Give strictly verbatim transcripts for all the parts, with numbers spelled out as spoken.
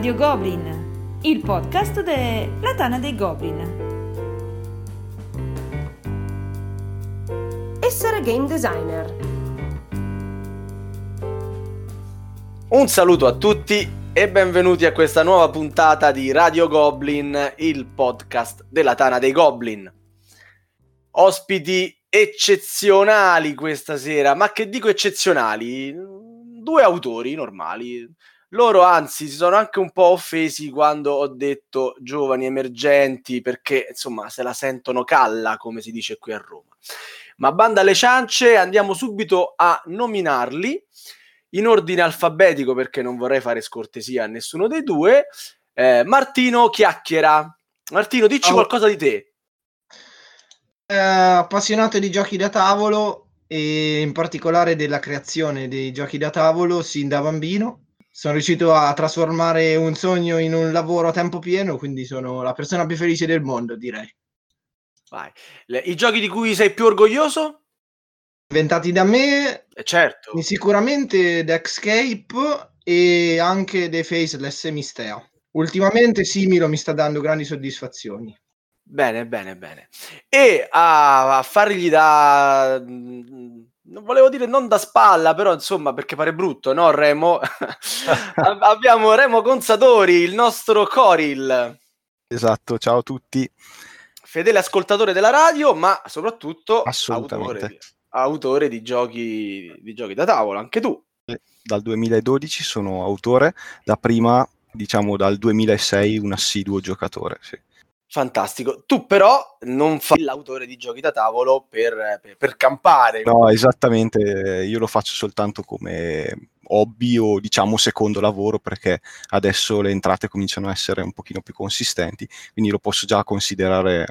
Radio Goblin, il podcast della Tana dei Goblin. Essere game designer. Un saluto a tutti e benvenuti a questa nuova puntata di Radio Goblin, il podcast della Tana dei Goblin. Ospiti eccezionali questa sera, ma che dico eccezionali? Due autori normali. Loro anzi si sono anche un po' offesi quando ho detto giovani emergenti, perché insomma se la sentono calla, come si dice qui a Roma. Ma banda alle ciance, andiamo subito a nominarli in ordine alfabetico, perché non vorrei fare scortesia a nessuno dei due. eh, Martino Chiacchiera. Martino, dici oh. qualcosa di te. Eh, appassionato di giochi da tavolo e in particolare della creazione dei giochi da tavolo sin da bambino. Sono riuscito a trasformare un sogno in un lavoro a tempo pieno, quindi sono la persona più felice del mondo, direi. Vai. Le, I giochi di cui sei più orgoglioso? Inventati da me, eh certo. Sicuramente Deckscape e anche The Faceless e Mistero. Ultimamente Similo mi sta dando grandi soddisfazioni. Bene, bene, bene. E a, a fargli da... non volevo dire non da spalla, però insomma, perché pare brutto, no Remo? Abbiamo Remo Gonzatori, il nostro Coril. Esatto, ciao a tutti. Fedele ascoltatore della radio, ma soprattutto autore, autore di giochi di giochi da tavolo, anche tu. Dal duemiladodici sono autore, da prima, diciamo dal duemilasei un assiduo giocatore, sì. Fantastico. Tu però non fai l'autore di giochi da tavolo per, per, per campare. No, esattamente. Io lo faccio soltanto come hobby o diciamo secondo lavoro, perché adesso le entrate cominciano a essere un pochino più consistenti, quindi lo posso già considerare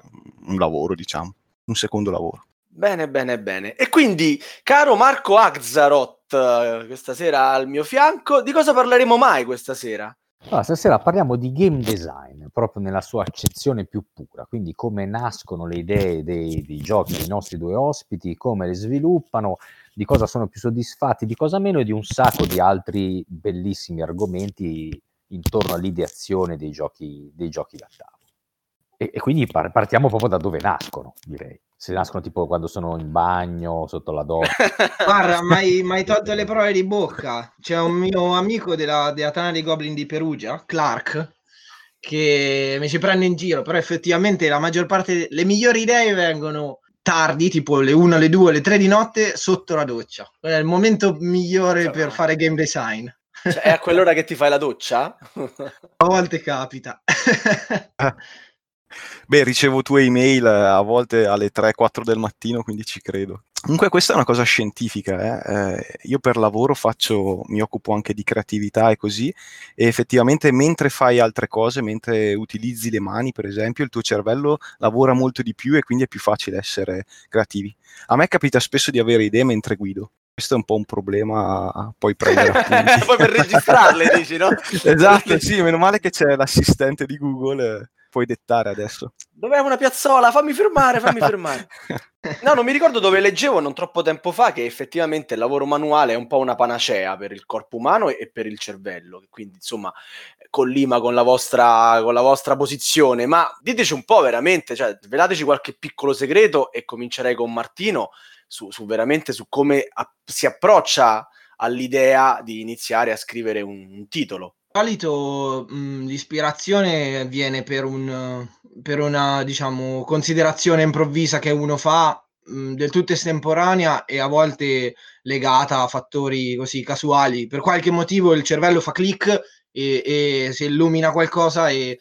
un lavoro, diciamo, un secondo lavoro. Bene, bene, bene. E quindi, caro Marco Azzaroth, questa sera al mio fianco, di cosa parleremo mai questa sera? Allora, stasera parliamo di game design, proprio nella sua accezione più pura, quindi come nascono le idee dei, dei giochi dei nostri due ospiti, come le sviluppano, di cosa sono più soddisfatti, di cosa meno e di un sacco di altri bellissimi argomenti intorno all'ideazione dei giochi, dei giochi da tavolo. E, e quindi par- partiamo proprio da dove nascono, direi. Se nascono tipo quando sono in bagno, sotto la doccia. Guarda, mai, mai tolto le parole di bocca. C'è un mio amico della, della Tana dei Goblin di Perugia, Clark, che mi ci prende in giro, però effettivamente la maggior parte, le migliori idee vengono tardi, tipo le una, le due, le tre di notte, sotto la doccia. È il momento migliore sì, per fare game design. Cioè, è a quell'ora che ti fai la doccia? A volte capita. Beh, ricevo tue email a volte alle tre quattro del mattino, quindi ci credo. Comunque questa è una cosa scientifica, eh? Eh, io per lavoro faccio, mi occupo anche di creatività e così, e effettivamente mentre fai altre cose, mentre utilizzi le mani per esempio, il tuo cervello lavora molto di più e quindi è più facile essere creativi. A me capita spesso di avere idee mentre guido. Questo è un po' un problema, poi prendere appunti. Poi per registrarle dici, no? Esatto, sì, meno male che c'è l'assistente di Google... Eh. Puoi dettare adesso. Dov'è una piazzola? Fammi fermare, fammi fermare. No, non mi ricordo dove leggevo non troppo tempo fa che effettivamente il lavoro manuale è un po' una panacea per il corpo umano e per il cervello, quindi insomma collima con la vostra, con la vostra posizione, ma diteci un po' veramente, cioè svelateci qualche piccolo segreto e comincerei con Martino su, su veramente su come a, si approccia all'idea di iniziare a scrivere un, un titolo. Di solito l'ispirazione viene per, un, per una diciamo considerazione improvvisa che uno fa mh, del tutto estemporanea e a volte legata a fattori così casuali. Per qualche motivo il cervello fa click e, e si illumina qualcosa e,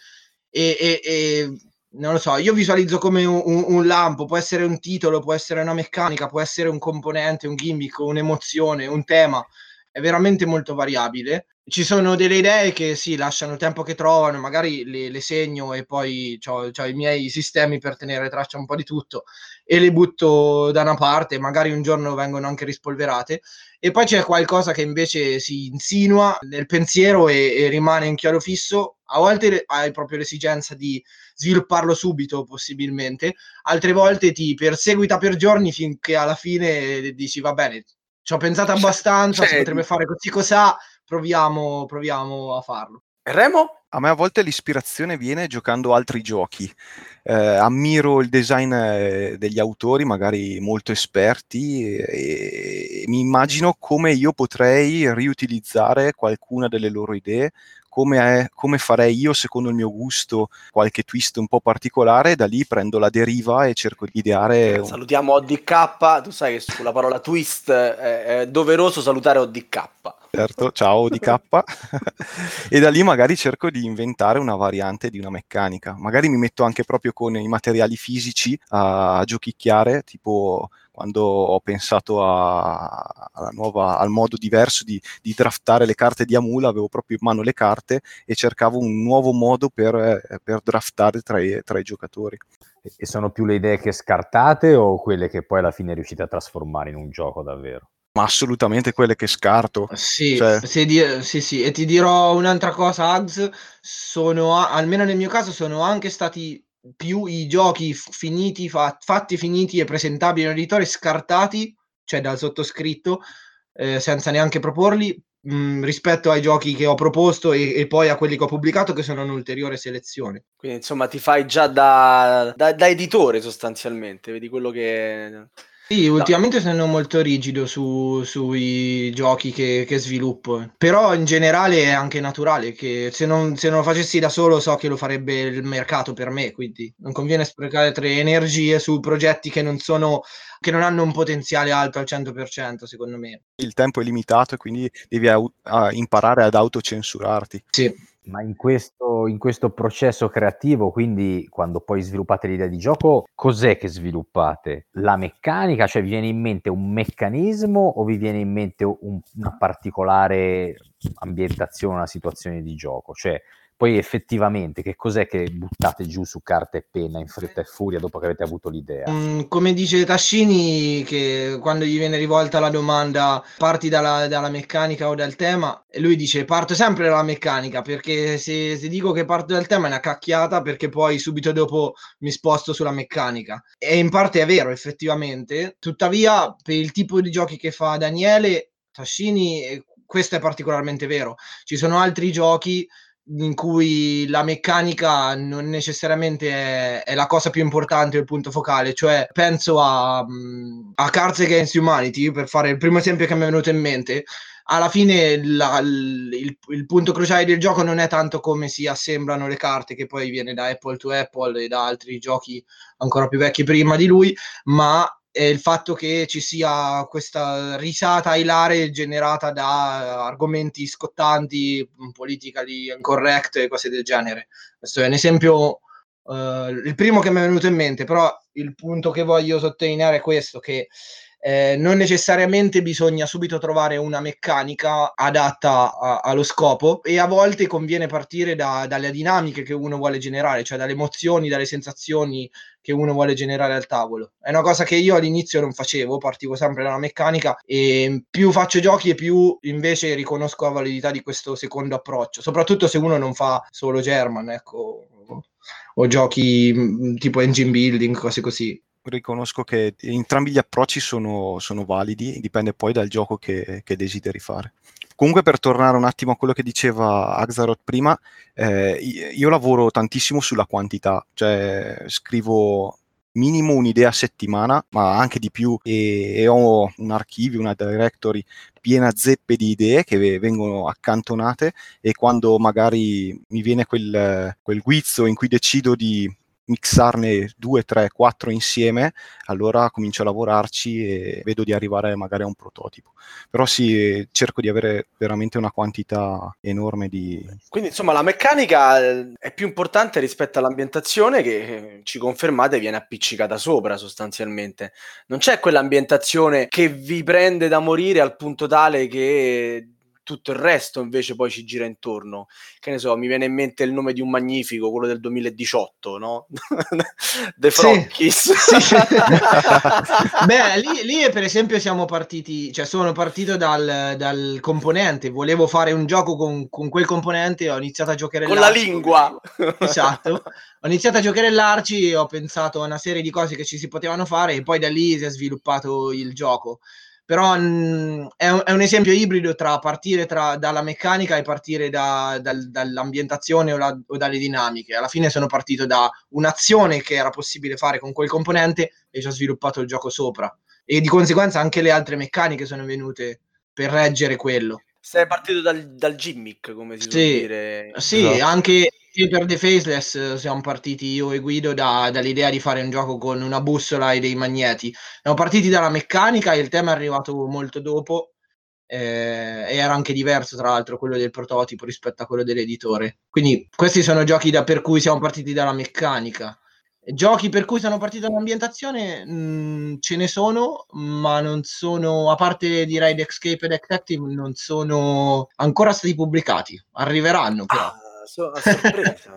e, e, e non lo so, io visualizzo come un, un lampo, può essere un titolo, può essere una meccanica, può essere un componente, un gimmick, un'emozione, un tema. È veramente molto variabile. Ci sono delle idee che sì, lasciano il tempo che trovano, magari le, le segno e poi c'ho, c'ho i miei sistemi per tenere traccia un po' di tutto e le butto da una parte, magari un giorno vengono anche rispolverate. E poi c'è qualcosa che invece si insinua nel pensiero e, e rimane in chiaro fisso. A volte hai proprio l'esigenza di svilupparlo subito possibilmente, altre volte ti perseguita per giorni finché alla fine dici va bene, ci ho pensato abbastanza, cioè, si potrebbe fare così cos'ha, proviamo, proviamo a farlo. Remo? A me a volte l'ispirazione viene giocando altri giochi. Eh, ammiro il design degli autori, magari molto esperti, e mi immagino come io potrei riutilizzare qualcuna delle loro idee, come, è, come farei io, secondo il mio gusto, qualche twist un po' particolare, da lì prendo la deriva e cerco di ideare... Un... Salutiamo O D K, tu sai che sulla parola twist è doveroso salutare O D K. Certo, ciao O D K. E da lì magari cerco di inventare una variante di una meccanica. Magari mi metto anche proprio con i materiali fisici a giochicchiare, tipo... quando ho pensato a, alla nuova, al modo diverso di, di draftare le carte di Amul, avevo proprio in mano le carte e cercavo un nuovo modo per, per draftare tra i, tra i giocatori. E sono più le idee che scartate o quelle che poi alla fine riuscite a trasformare in un gioco davvero? Ma assolutamente quelle che scarto. Sì, cioè... di- sì, sì. E ti dirò un'altra cosa, Ags, sono a- almeno nel mio caso sono anche stati... più i giochi finiti, fa- fatti finiti e presentabili all'editore, scartati, cioè dal sottoscritto, eh, senza neanche proporli, mh, rispetto ai giochi che ho proposto e-, e poi a quelli che ho pubblicato, che sono un'ulteriore selezione. Quindi insomma ti fai già da, da, da editore sostanzialmente, vedi quello che... Sì, ultimamente sono molto rigido su, sui giochi che, che sviluppo, però in generale è anche naturale che se non, se non lo facessi da solo so che lo farebbe il mercato per me, quindi non conviene sprecare tre energie su progetti che non sono... che non hanno un potenziale alto al cento per cento, secondo me. Il tempo è limitato e quindi devi au- imparare ad autocensurarti. Sì. Ma in questo, in questo processo creativo, quindi quando poi sviluppate l'idea di gioco, cos'è che sviluppate? La meccanica? Cioè vi viene in mente un meccanismo o vi viene in mente un, una particolare ambientazione, una situazione di gioco? Cioè poi effettivamente che cos'è che buttate giù su carta e penna in fretta e furia dopo che avete avuto l'idea? Mm, come dice Tascini, che quando gli viene rivolta la domanda parti dalla, dalla meccanica o dal tema, lui dice parto sempre dalla meccanica, perché se, se dico che parto dal tema è una cacchiata, perché poi subito dopo mi sposto sulla meccanica. E in parte è vero effettivamente, tuttavia per il tipo di giochi che fa Daniele Tascini questo è particolarmente vero. Ci sono altri giochi in cui la meccanica non necessariamente è, è la cosa più importante o il punto focale, cioè penso a, a Cards Against Humanity, per fare il primo esempio che mi è venuto in mente. Alla fine la, il, il punto cruciale del gioco non è tanto come si assemblano le carte, che poi viene da Apple to Apple e da altri giochi ancora più vecchi prima di lui, ma e il fatto che ci sia questa risata ilare generata da argomenti scottanti, politically incorrect e cose del genere. Questo è un esempio, eh, il primo che mi è venuto in mente, però il punto che voglio sottolineare è questo, che eh, non necessariamente bisogna subito trovare una meccanica adatta a, allo scopo, e a volte conviene partire da, dalle dinamiche che uno vuole generare, cioè dalle emozioni, dalle sensazioni che uno vuole generare al tavolo. È una cosa che io all'inizio non facevo, partivo sempre dalla meccanica, e più faccio giochi e più invece riconosco la validità di questo secondo approccio, soprattutto se uno non fa solo German, ecco, o giochi tipo engine building, cose così. Riconosco che entrambi gli approcci sono, sono validi, dipende poi dal gioco che, che desideri fare. Comunque, per tornare un attimo a quello che diceva Azzaroth prima, eh, io lavoro tantissimo sulla quantità, cioè scrivo minimo un'idea a settimana, ma anche di più, e, e ho un archivio, una directory piena zeppe di idee che vengono accantonate, e quando magari mi viene quel, quel guizzo in cui decido di mixarne due, tre, quattro insieme, allora comincio a lavorarci e vedo di arrivare magari a un prototipo. Però sì, cerco di avere veramente una quantità enorme di... Quindi insomma la meccanica è più importante rispetto all'ambientazione, che ci confermate viene appiccicata sopra sostanzialmente. Non c'è quell'ambientazione che vi prende da morire al punto tale che... tutto il resto invece poi ci gira intorno. Che ne so, mi viene in mente il nome di un magnifico, quello del duemiladiciotto, no? The Frog Kiss. Sì, sì. Beh, lì, lì per esempio siamo partiti, cioè sono partito dal, dal componente, volevo fare un gioco con, con quel componente, ho iniziato a giocare con la lingua. Esatto. Ho iniziato a giocherellarci, ho pensato a una serie di cose che ci si potevano fare e poi da lì si è sviluppato il gioco. però mh, è, un, è un esempio ibrido tra partire tra, dalla meccanica e partire da, dal, dall'ambientazione o, la, o dalle dinamiche. Alla fine sono partito da un'azione che era possibile fare con quel componente e ci ho sviluppato il gioco sopra, e di conseguenza anche le altre meccaniche sono venute per reggere quello. Sei partito dal, dal gimmick, come si sì, può dire. Sì, no? Anche per The Faceless siamo partiti io e Guido da, dall'idea di fare un gioco con una bussola e dei magneti. Siamo partiti dalla meccanica e il tema è arrivato molto dopo, eh, e era anche diverso tra l'altro quello del prototipo rispetto a quello dell'editore. Quindi questi sono giochi da, per cui siamo partiti dalla meccanica. Giochi per cui sono partito dall'ambientazione mh, ce ne sono, ma non sono, a parte direi Deckscape ed Exactive, non sono ancora stati pubblicati. Arriveranno però. Ah, so, a sorpresa.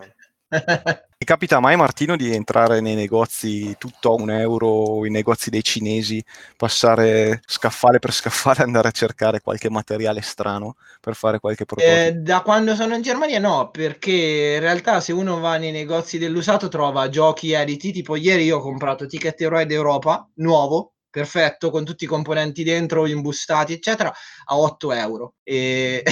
Ti capita mai, Martino, di entrare nei negozi tutto a un euro, i negozi dei cinesi, passare scaffale per scaffale, andare a cercare qualche materiale strano per fare qualche prototipo? Eh, da quando sono in Germania no, perché in realtà se uno va nei negozi dell'usato trova giochi editi. Tipo ieri io ho comprato Ticket Ride Europa, nuovo, perfetto, con tutti i componenti dentro, imbustati, eccetera, a otto euro. E,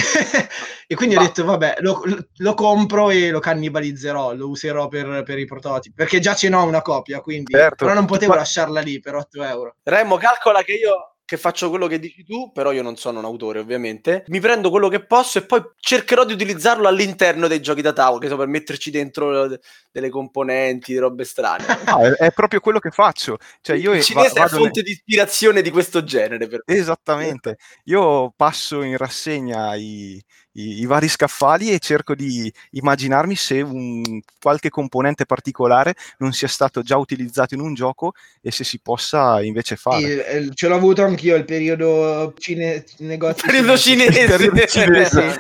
e quindi Ma... ho detto, vabbè, lo, lo compro e lo cannibalizzerò, lo userò per, per i prototipi, perché già ce n'ho una copia, quindi certo. Però non potevo Ma... lasciarla lì per otto euro. Remo, calcola che io... che faccio quello che dici tu, però io non sono un autore ovviamente, mi prendo quello che posso e poi cercherò di utilizzarlo all'interno dei giochi da tavolo, che so, per metterci dentro delle componenti, delle robe strane. No, è, è proprio quello che faccio. Cioè, io il cinese va, è fonte ne... di ispirazione di questo genere. Per Esattamente. Io passo in rassegna i... I, i vari scaffali e cerco di immaginarmi se un, qualche componente particolare non sia stato già utilizzato in un gioco e se si possa invece fare. Il, ce l'ho avuto anch'io il periodo cine, negozio il periodo cinese, cinese. Il periodo cinese.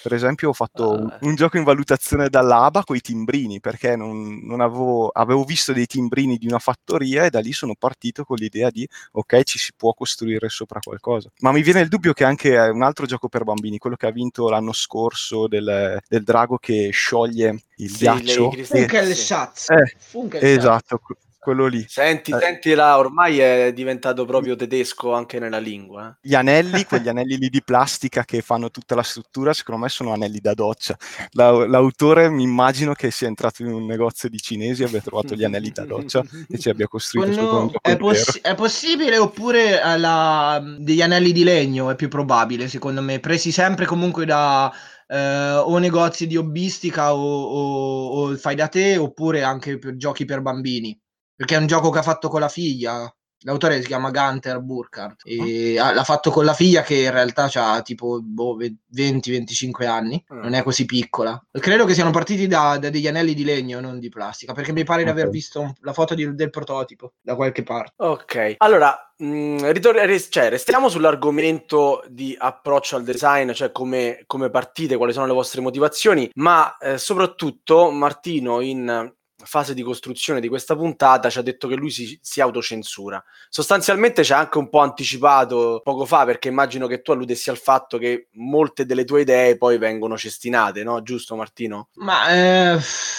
Per esempio ho fatto ah. un gioco in valutazione dall'A B A con i timbrini, perché non, non avevo, avevo visto dei timbrini di una fattoria e da lì sono partito con l'idea di ok, ci si può costruire sopra qualcosa. Ma mi viene il dubbio che anche un altro gioco per bambini, quello che ha vinto l'anno scorso del, del drago che scioglie il sì, ghiaccio e... Funkel Schatz eh, Funkel esatto Schatz. Quello lì. Senti, eh. senti là, ormai è diventato proprio tedesco anche nella lingua. Gli anelli, quegli anelli lì di plastica che fanno tutta la struttura, secondo me sono anelli da doccia. La, l'autore mi immagino che sia entrato in un negozio di cinesi, abbia trovato gli anelli da doccia e ci abbia costruito no, è, possi- è possibile, oppure la, degli anelli di legno è più probabile, secondo me, presi sempre comunque da... Uh, o negozi di hobbistica o, o, o fai da te, oppure anche per giochi per bambini, perché è un gioco che ha fatto con la figlia. L'autore si chiama Gunter Burkhardt e oh. l'ha fatto con la figlia, che in realtà ha tipo boh, venti venticinque anni, oh. non è così piccola. Credo che siano partiti da, da degli anelli di legno, non di plastica, perché mi pare okay. di aver visto la foto di, del prototipo da qualche parte. Ok, allora mh, ritor- cioè, restiamo sull'argomento di approccio al design, cioè come, come partite, quali sono le vostre motivazioni, ma eh, soprattutto Martino in... fase di costruzione di questa puntata ci ha detto che lui si, si autocensura. Sostanzialmente ci ha anche un po' anticipato poco fa, perché immagino che tu alludessi al fatto che molte delle tue idee poi vengono cestinate, no? Giusto, Martino? Ma eh,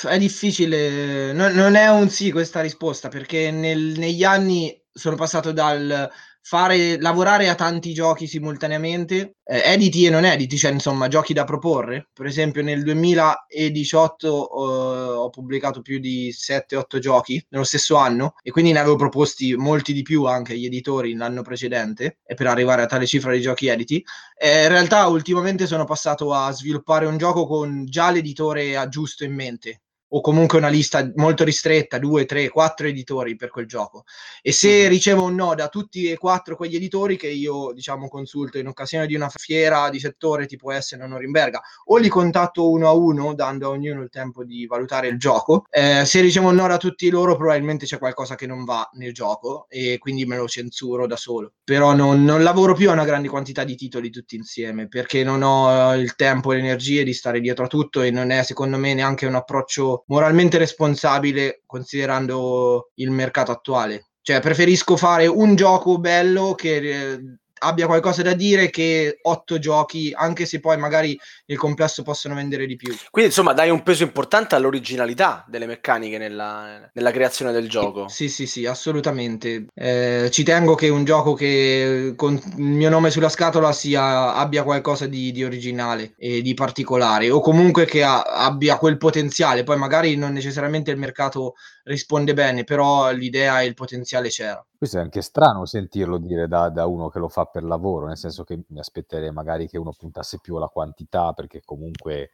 è difficile, non, non è un sì questa risposta, perché nel, negli anni sono passato dal fare lavorare a tanti giochi simultaneamente, eh, editi e non editi, cioè insomma giochi da proporre. Per esempio nel duemiladiciotto eh, ho pubblicato più di sette otto giochi nello stesso anno, e quindi ne avevo proposti molti di più anche agli editori l'anno precedente, e per arrivare a tale cifra di giochi editi. Eh, in realtà ultimamente sono passato a sviluppare un gioco con già l'editore a giusto in mente, o comunque una lista molto ristretta, due, tre, quattro editori per quel gioco. E se ricevo un no da tutti e quattro quegli editori che io, diciamo, consulto in occasione di una fiera di settore tipo Essen o Norimberga, o li contatto uno a uno, dando a ognuno il tempo di valutare il gioco, eh, se ricevo un no da tutti loro probabilmente c'è qualcosa che non va nel gioco, e quindi me lo censuro da solo. Però non, non lavoro più a una grande quantità di titoli tutti insieme, perché non ho il tempo e le energie di stare dietro a tutto, e non è secondo me neanche un approccio moralmente responsabile considerando il mercato attuale. Cioè preferisco fare un gioco bello che abbia qualcosa da dire che otto giochi, anche se poi magari nel complesso possono vendere di più. Quindi insomma dai un peso importante all'originalità delle meccaniche nella, nella creazione del gioco. Sì sì sì, assolutamente. Eh, ci tengo che un gioco che con il mio nome sulla scatola sia, abbia qualcosa di, di originale e di particolare, o comunque che a, abbia quel potenziale. Poi magari non necessariamente il mercato risponde bene, però l'idea e il potenziale c'era. Questo è anche strano sentirlo dire da, da uno che lo fa per lavoro, nel senso che mi aspetterei magari che uno puntasse più alla quantità, perché comunque,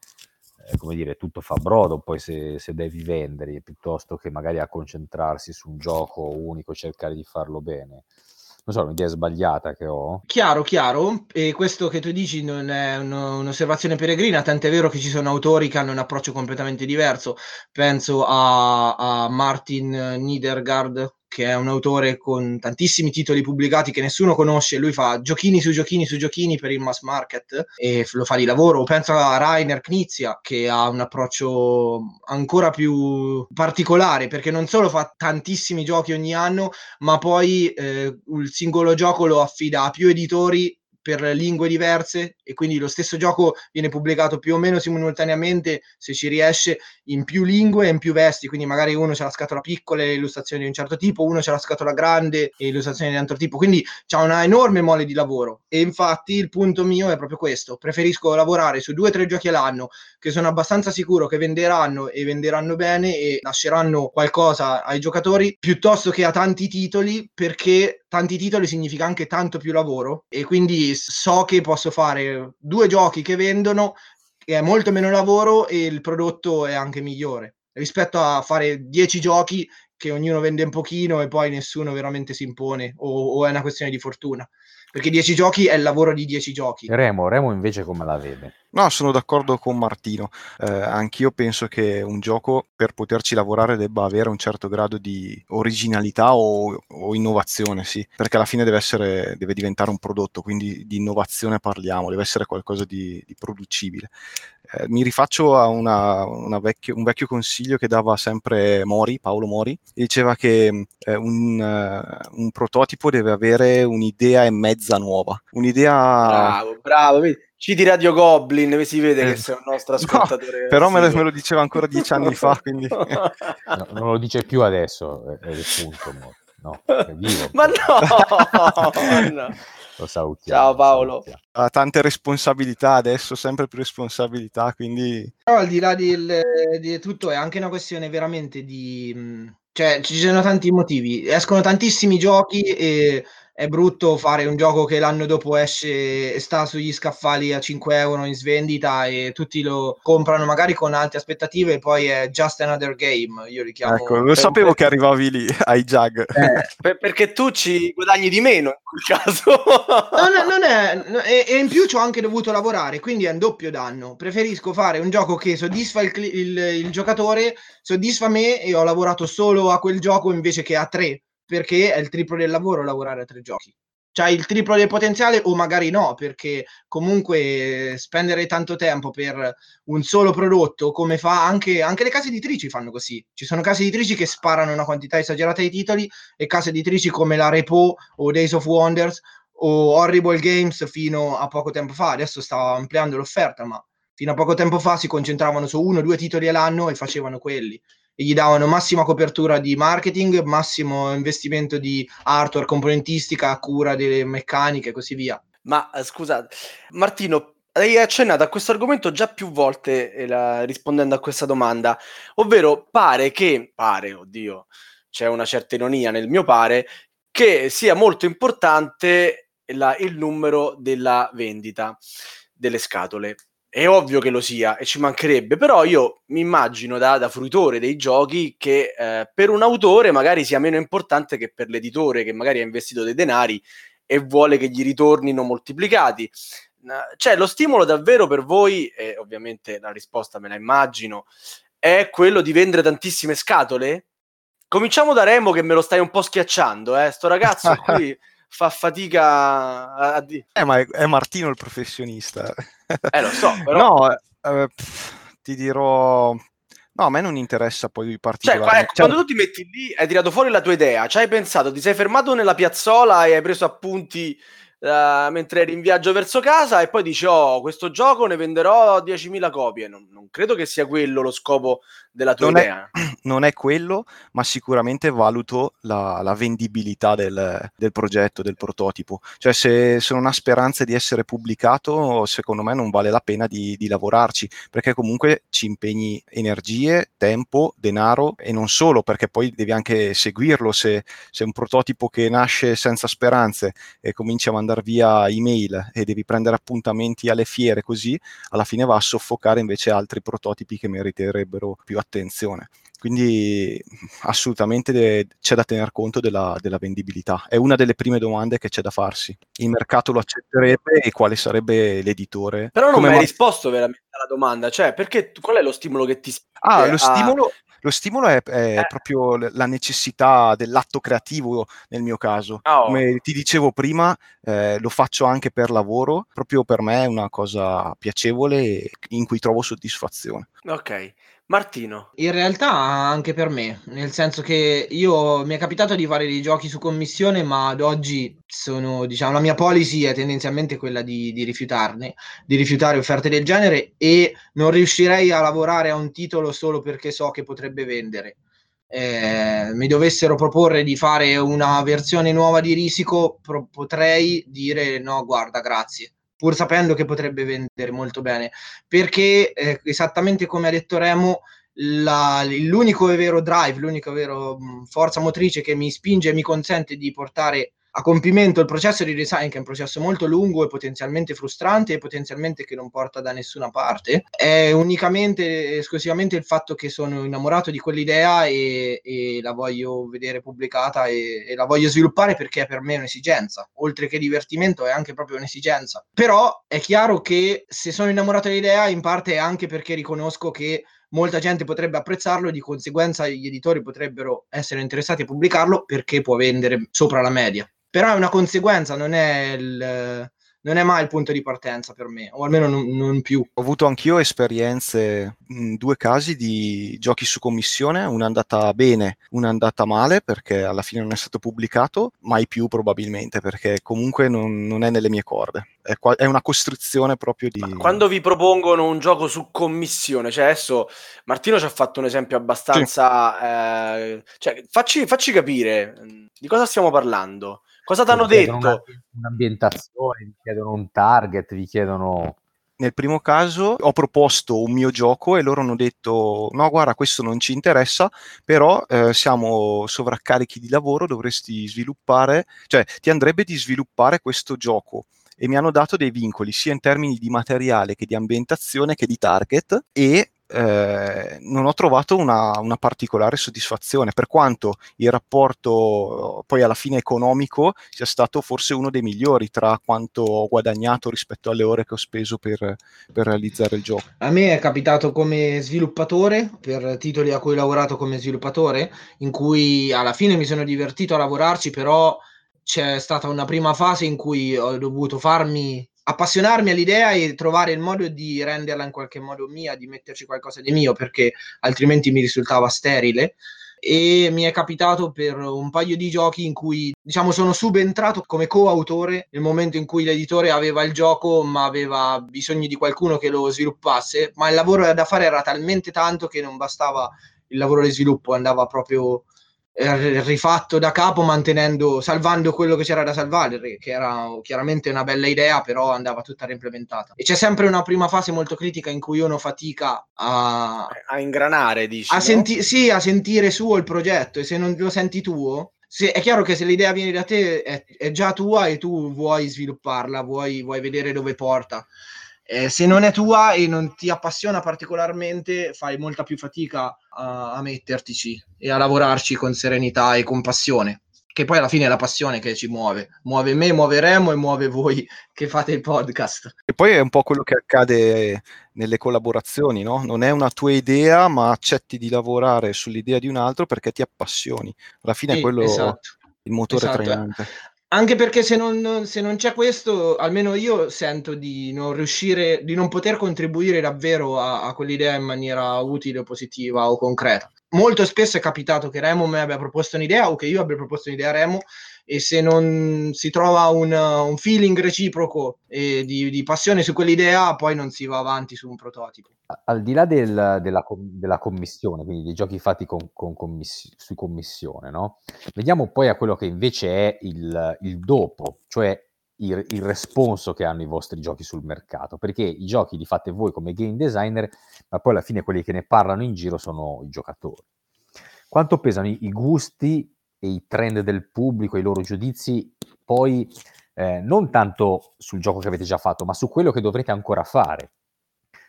eh, come dire, tutto fa brodo poi se, se devi vendere, piuttosto che magari a concentrarsi su un gioco unico e cercare di farlo bene. Non so, un'idea sbagliata che ho. Chiaro, chiaro, e questo che tu dici non è uno, un'osservazione peregrina, tant'è vero che ci sono autori che hanno un approccio completamente diverso. Penso a, a Martin Niedergaard, che è un autore con tantissimi titoli pubblicati che nessuno conosce, lui fa giochini su giochini su giochini per il mass market e lo fa di lavoro. Penso a Rainer Knizia, che ha un approccio ancora più particolare, perché non solo fa tantissimi giochi ogni anno, ma poi eh, il singolo gioco lo affida a più editori per lingue diverse, e quindi lo stesso gioco viene pubblicato più o meno simultaneamente, se ci riesce, in più lingue e in più vesti. Quindi magari uno c'ha la scatola piccola e illustrazioni di un certo tipo, uno c'ha la scatola grande e illustrazioni di un altro tipo, quindi c'ha una enorme mole di lavoro. E infatti il punto mio è proprio questo: preferisco lavorare su due o tre giochi all'anno che sono abbastanza sicuro che venderanno e venderanno bene e lasceranno qualcosa ai giocatori, piuttosto che a tanti titoli, perché tanti titoli significa anche tanto più lavoro, e quindi so che posso fare due giochi che vendono, che è molto meno lavoro e il prodotto è anche migliore, rispetto a fare dieci giochi che ognuno vende un pochino e poi nessuno veramente si impone, o, o è una questione di fortuna, perché dieci giochi è il lavoro di dieci giochi. Remo, Remo invece come la vede? No, sono d'accordo con Martino. Eh, anch'io penso che un gioco, per poterci lavorare, debba avere un certo grado di originalità o, o innovazione, sì, perché alla fine deve essere, deve diventare un prodotto, quindi di innovazione parliamo, deve essere qualcosa di, di producibile. Eh, mi rifaccio a una, una vecchio, un vecchio consiglio che dava sempre Mori, Paolo Mori, diceva che eh, un, uh, un prototipo deve avere un'idea e mezza nuova. Un'idea... Bravo, bravo, vedi? Ci di Radio Goblin, si vede eh, che sei un nostro ascoltatore. No, però me lo, me lo diceva ancora dieci anni fa, quindi... No, non lo dice più adesso, è, è il punto. No, è vivo. Ma no! No. Lo salutiamo. Ciao Paolo. Lo salutiamo. Ha tante responsabilità adesso, sempre più responsabilità, quindi... Però al di là del, di tutto è anche una questione veramente di... Cioè, ci sono tanti motivi, escono tantissimi giochi e... È brutto fare un gioco che l'anno dopo esce e sta sugli scaffali a cinque euro in svendita e tutti lo comprano magari con alte aspettative e poi è just another game, io li chiamo. Ecco, lo sapevo che arrivavi lì ai jag. Eh, per, perché tu ci guadagni di meno in quel caso. No, no, non è, no, e, e in più ci ho anche dovuto lavorare, quindi è un doppio danno. Preferisco fare un gioco che soddisfa il, il, il giocatore, soddisfa me, e ho lavorato solo a quel gioco invece che a tre. Perché è il triplo del lavoro lavorare a tre giochi. C'hai il triplo del potenziale, o magari no, perché comunque spendere tanto tempo per un solo prodotto, come fa anche, anche le case editrici fanno così. Ci sono case editrici che sparano una quantità esagerata di titoli, e case editrici come la Repo o Days of Wonders o Horrible Games fino a poco tempo fa. Adesso sta ampliando l'offerta, ma fino a poco tempo fa si concentravano su uno o due titoli all'anno e facevano quelli. E gli davano massima copertura di marketing, massimo investimento di hardware, componentistica, cura delle meccaniche e così via. Ma scusate, Martino, hai accennato a questo argomento già più volte eh, la, rispondendo a questa domanda, ovvero pare che, pare, oddio, c'è una certa ironia nel mio pare, che sia molto importante la, il numero della vendita delle scatole. È ovvio che lo sia e ci mancherebbe, però io mi immagino da, da fruitore dei giochi che eh, per un autore magari sia meno importante che per l'editore, che magari ha investito dei denari e vuole che gli ritornino moltiplicati. Cioè, lo stimolo davvero per voi, e ovviamente la risposta me la immagino, è quello di vendere tantissime scatole? Cominciamo da Remo, che me lo stai un po' schiacciando, eh, sto ragazzo qui... fa fatica a, a dire. Eh, ma è, è Martino il professionista. Eh, lo so, però... No, eh, pff, ti dirò... No, a me non interessa poi particolarmente. Cioè, ecco, cioè... quando tu ti metti lì, hai tirato fuori la tua idea, ci hai pensato, ti sei fermato nella piazzola e hai preso appunti uh, mentre eri in viaggio verso casa e poi dici oh, questo gioco ne venderò diecimila copie. Non, non credo che sia quello lo scopo della tua non idea. È, non è quello, ma sicuramente valuto la, la vendibilità del, del progetto, del prototipo. Cioè se, se non ha speranza di essere pubblicato, secondo me non vale la pena di, di lavorarci, perché comunque ci impegni energie, tempo, denaro e non solo, perché poi devi anche seguirlo. Se, se un prototipo che nasce senza speranze e cominci a mandare via email e devi prendere appuntamenti alle fiere, così alla fine va a soffocare invece altri prototipi che meriterebbero più attenzione. Quindi assolutamente de- c'è da tener conto della, della vendibilità. È una delle prime domande che c'è da farsi. Il mercato lo accetterebbe e quale sarebbe l'editore? Però non mi hai ma... risposto veramente alla domanda. Cioè, perché qual è lo stimolo che ti... Ah, lo a... stimolo... Lo stimolo è, è eh. proprio la necessità dell'atto creativo nel mio caso. Oh. Come ti dicevo prima, eh, lo faccio anche per lavoro, proprio per me è una cosa piacevole in cui trovo soddisfazione. Ok. Martino. In realtà anche per me, nel senso che io mi è capitato di fare dei giochi su commissione, ma ad oggi sono, diciamo, la mia policy è tendenzialmente quella di, di rifiutarne, di rifiutare offerte del genere, e non riuscirei a lavorare a un titolo solo perché so che potrebbe vendere. Eh, mi dovessero proporre di fare una versione nuova di Risico, pro- potrei dire no, guarda, grazie, pur sapendo che potrebbe vendere molto bene, perché eh, esattamente come ha detto Remo, la, l'unico vero drive, l'unica vera forza motrice che mi spinge e mi consente di portare a compimento il processo di design, che è un processo molto lungo e potenzialmente frustrante e potenzialmente che non porta da nessuna parte, è unicamente esclusivamente il fatto che sono innamorato di quell'idea e, e la voglio vedere pubblicata e, e la voglio sviluppare, perché è per me un'esigenza, oltre che divertimento è anche proprio un'esigenza. Però è chiaro che se sono innamorato dell'idea in parte è anche perché riconosco che molta gente potrebbe apprezzarlo e di conseguenza gli editori potrebbero essere interessati a pubblicarlo, perché può vendere sopra la media. Però è una conseguenza, non è, il, non è mai il punto di partenza per me, o almeno non, non più. Ho avuto anch'io esperienze, in due casi, di giochi su commissione, una è andata bene, una è andata male, perché alla fine non è stato pubblicato, mai più probabilmente, perché comunque non, non è nelle mie corde. È una costrizione proprio di... Ma quando vi propongono un gioco su commissione, cioè adesso Martino ci ha fatto un esempio abbastanza... Sì. Eh, cioè, facci, facci capire di cosa stiamo parlando. Cosa ti hanno detto? Una, un'ambientazione, vi chiedono un target, vi chiedono... Nel primo caso ho proposto un mio gioco e loro hanno detto no, guarda, questo non ci interessa, però eh, siamo sovraccarichi di lavoro, dovresti sviluppare... Cioè, ti andrebbe di sviluppare questo gioco. E mi hanno dato dei vincoli, sia in termini di materiale che di ambientazione che di target, e... Eh, non ho trovato una, una particolare soddisfazione, per quanto il rapporto poi alla fine economico sia stato forse uno dei migliori tra quanto ho guadagnato rispetto alle ore che ho speso per, per realizzare il gioco. A me è capitato come sviluppatore, per titoli a cui ho lavorato come sviluppatore, in cui alla fine mi sono divertito a lavorarci, però c'è stata una prima fase in cui ho dovuto farmi appassionarmi all'idea e trovare il modo di renderla in qualche modo mia, di metterci qualcosa di mio, perché altrimenti mi risultava sterile. E mi è capitato per un paio di giochi in cui, diciamo, sono subentrato come coautore nel momento in cui l'editore aveva il gioco ma aveva bisogno di qualcuno che lo sviluppasse, ma il lavoro da fare era talmente tanto che non bastava il lavoro di sviluppo, andava proprio rifatto da capo, mantenendo, salvando quello che c'era da salvare, che era chiaramente una bella idea, però andava tutta reimplementata. E c'è sempre una prima fase molto critica in cui uno fatica a a ingranare, dici, a no? senti- sì, a sentire suo il progetto, e se non lo senti tuo, se, è chiaro che se l'idea viene da te è, è già tua e tu vuoi svilupparla, vuoi, vuoi vedere dove porta. Eh, se non è tua e non ti appassiona particolarmente, fai molta più fatica a, a mettertici e a lavorarci con serenità e con passione, che poi alla fine è la passione che ci muove, muove me, muove Remo e muove voi che fate il podcast. E poi è un po' quello che accade nelle collaborazioni, no? Non è una tua idea, ma accetti di lavorare sull'idea di un altro perché ti appassioni. Alla fine sì, è quello, esatto, il motore, esatto, trainante. Eh. Anche perché se non, se non c'è questo, almeno io sento di non riuscire, di non poter contribuire davvero a, a quell'idea in maniera utile o positiva o concreta. Molto spesso è capitato che Remo mi abbia proposto un'idea o che io abbia proposto un'idea a Remo e se non si trova un, un feeling reciproco eh, di, di passione su quell'idea, poi non si va avanti su un prototipo. Al di là del, della, della commissione, quindi dei giochi fatti con, con commiss- su commissione, no? Vediamo poi a quello che invece è il, il dopo, cioè il, il responso che hanno i vostri giochi sul mercato, perché i giochi li fate voi come game designer, ma poi alla fine quelli che ne parlano in giro sono i giocatori. Quanto pesano i, i gusti e i trend del pubblico, i loro giudizi, poi eh, non tanto sul gioco che avete già fatto, ma su quello che dovrete ancora fare?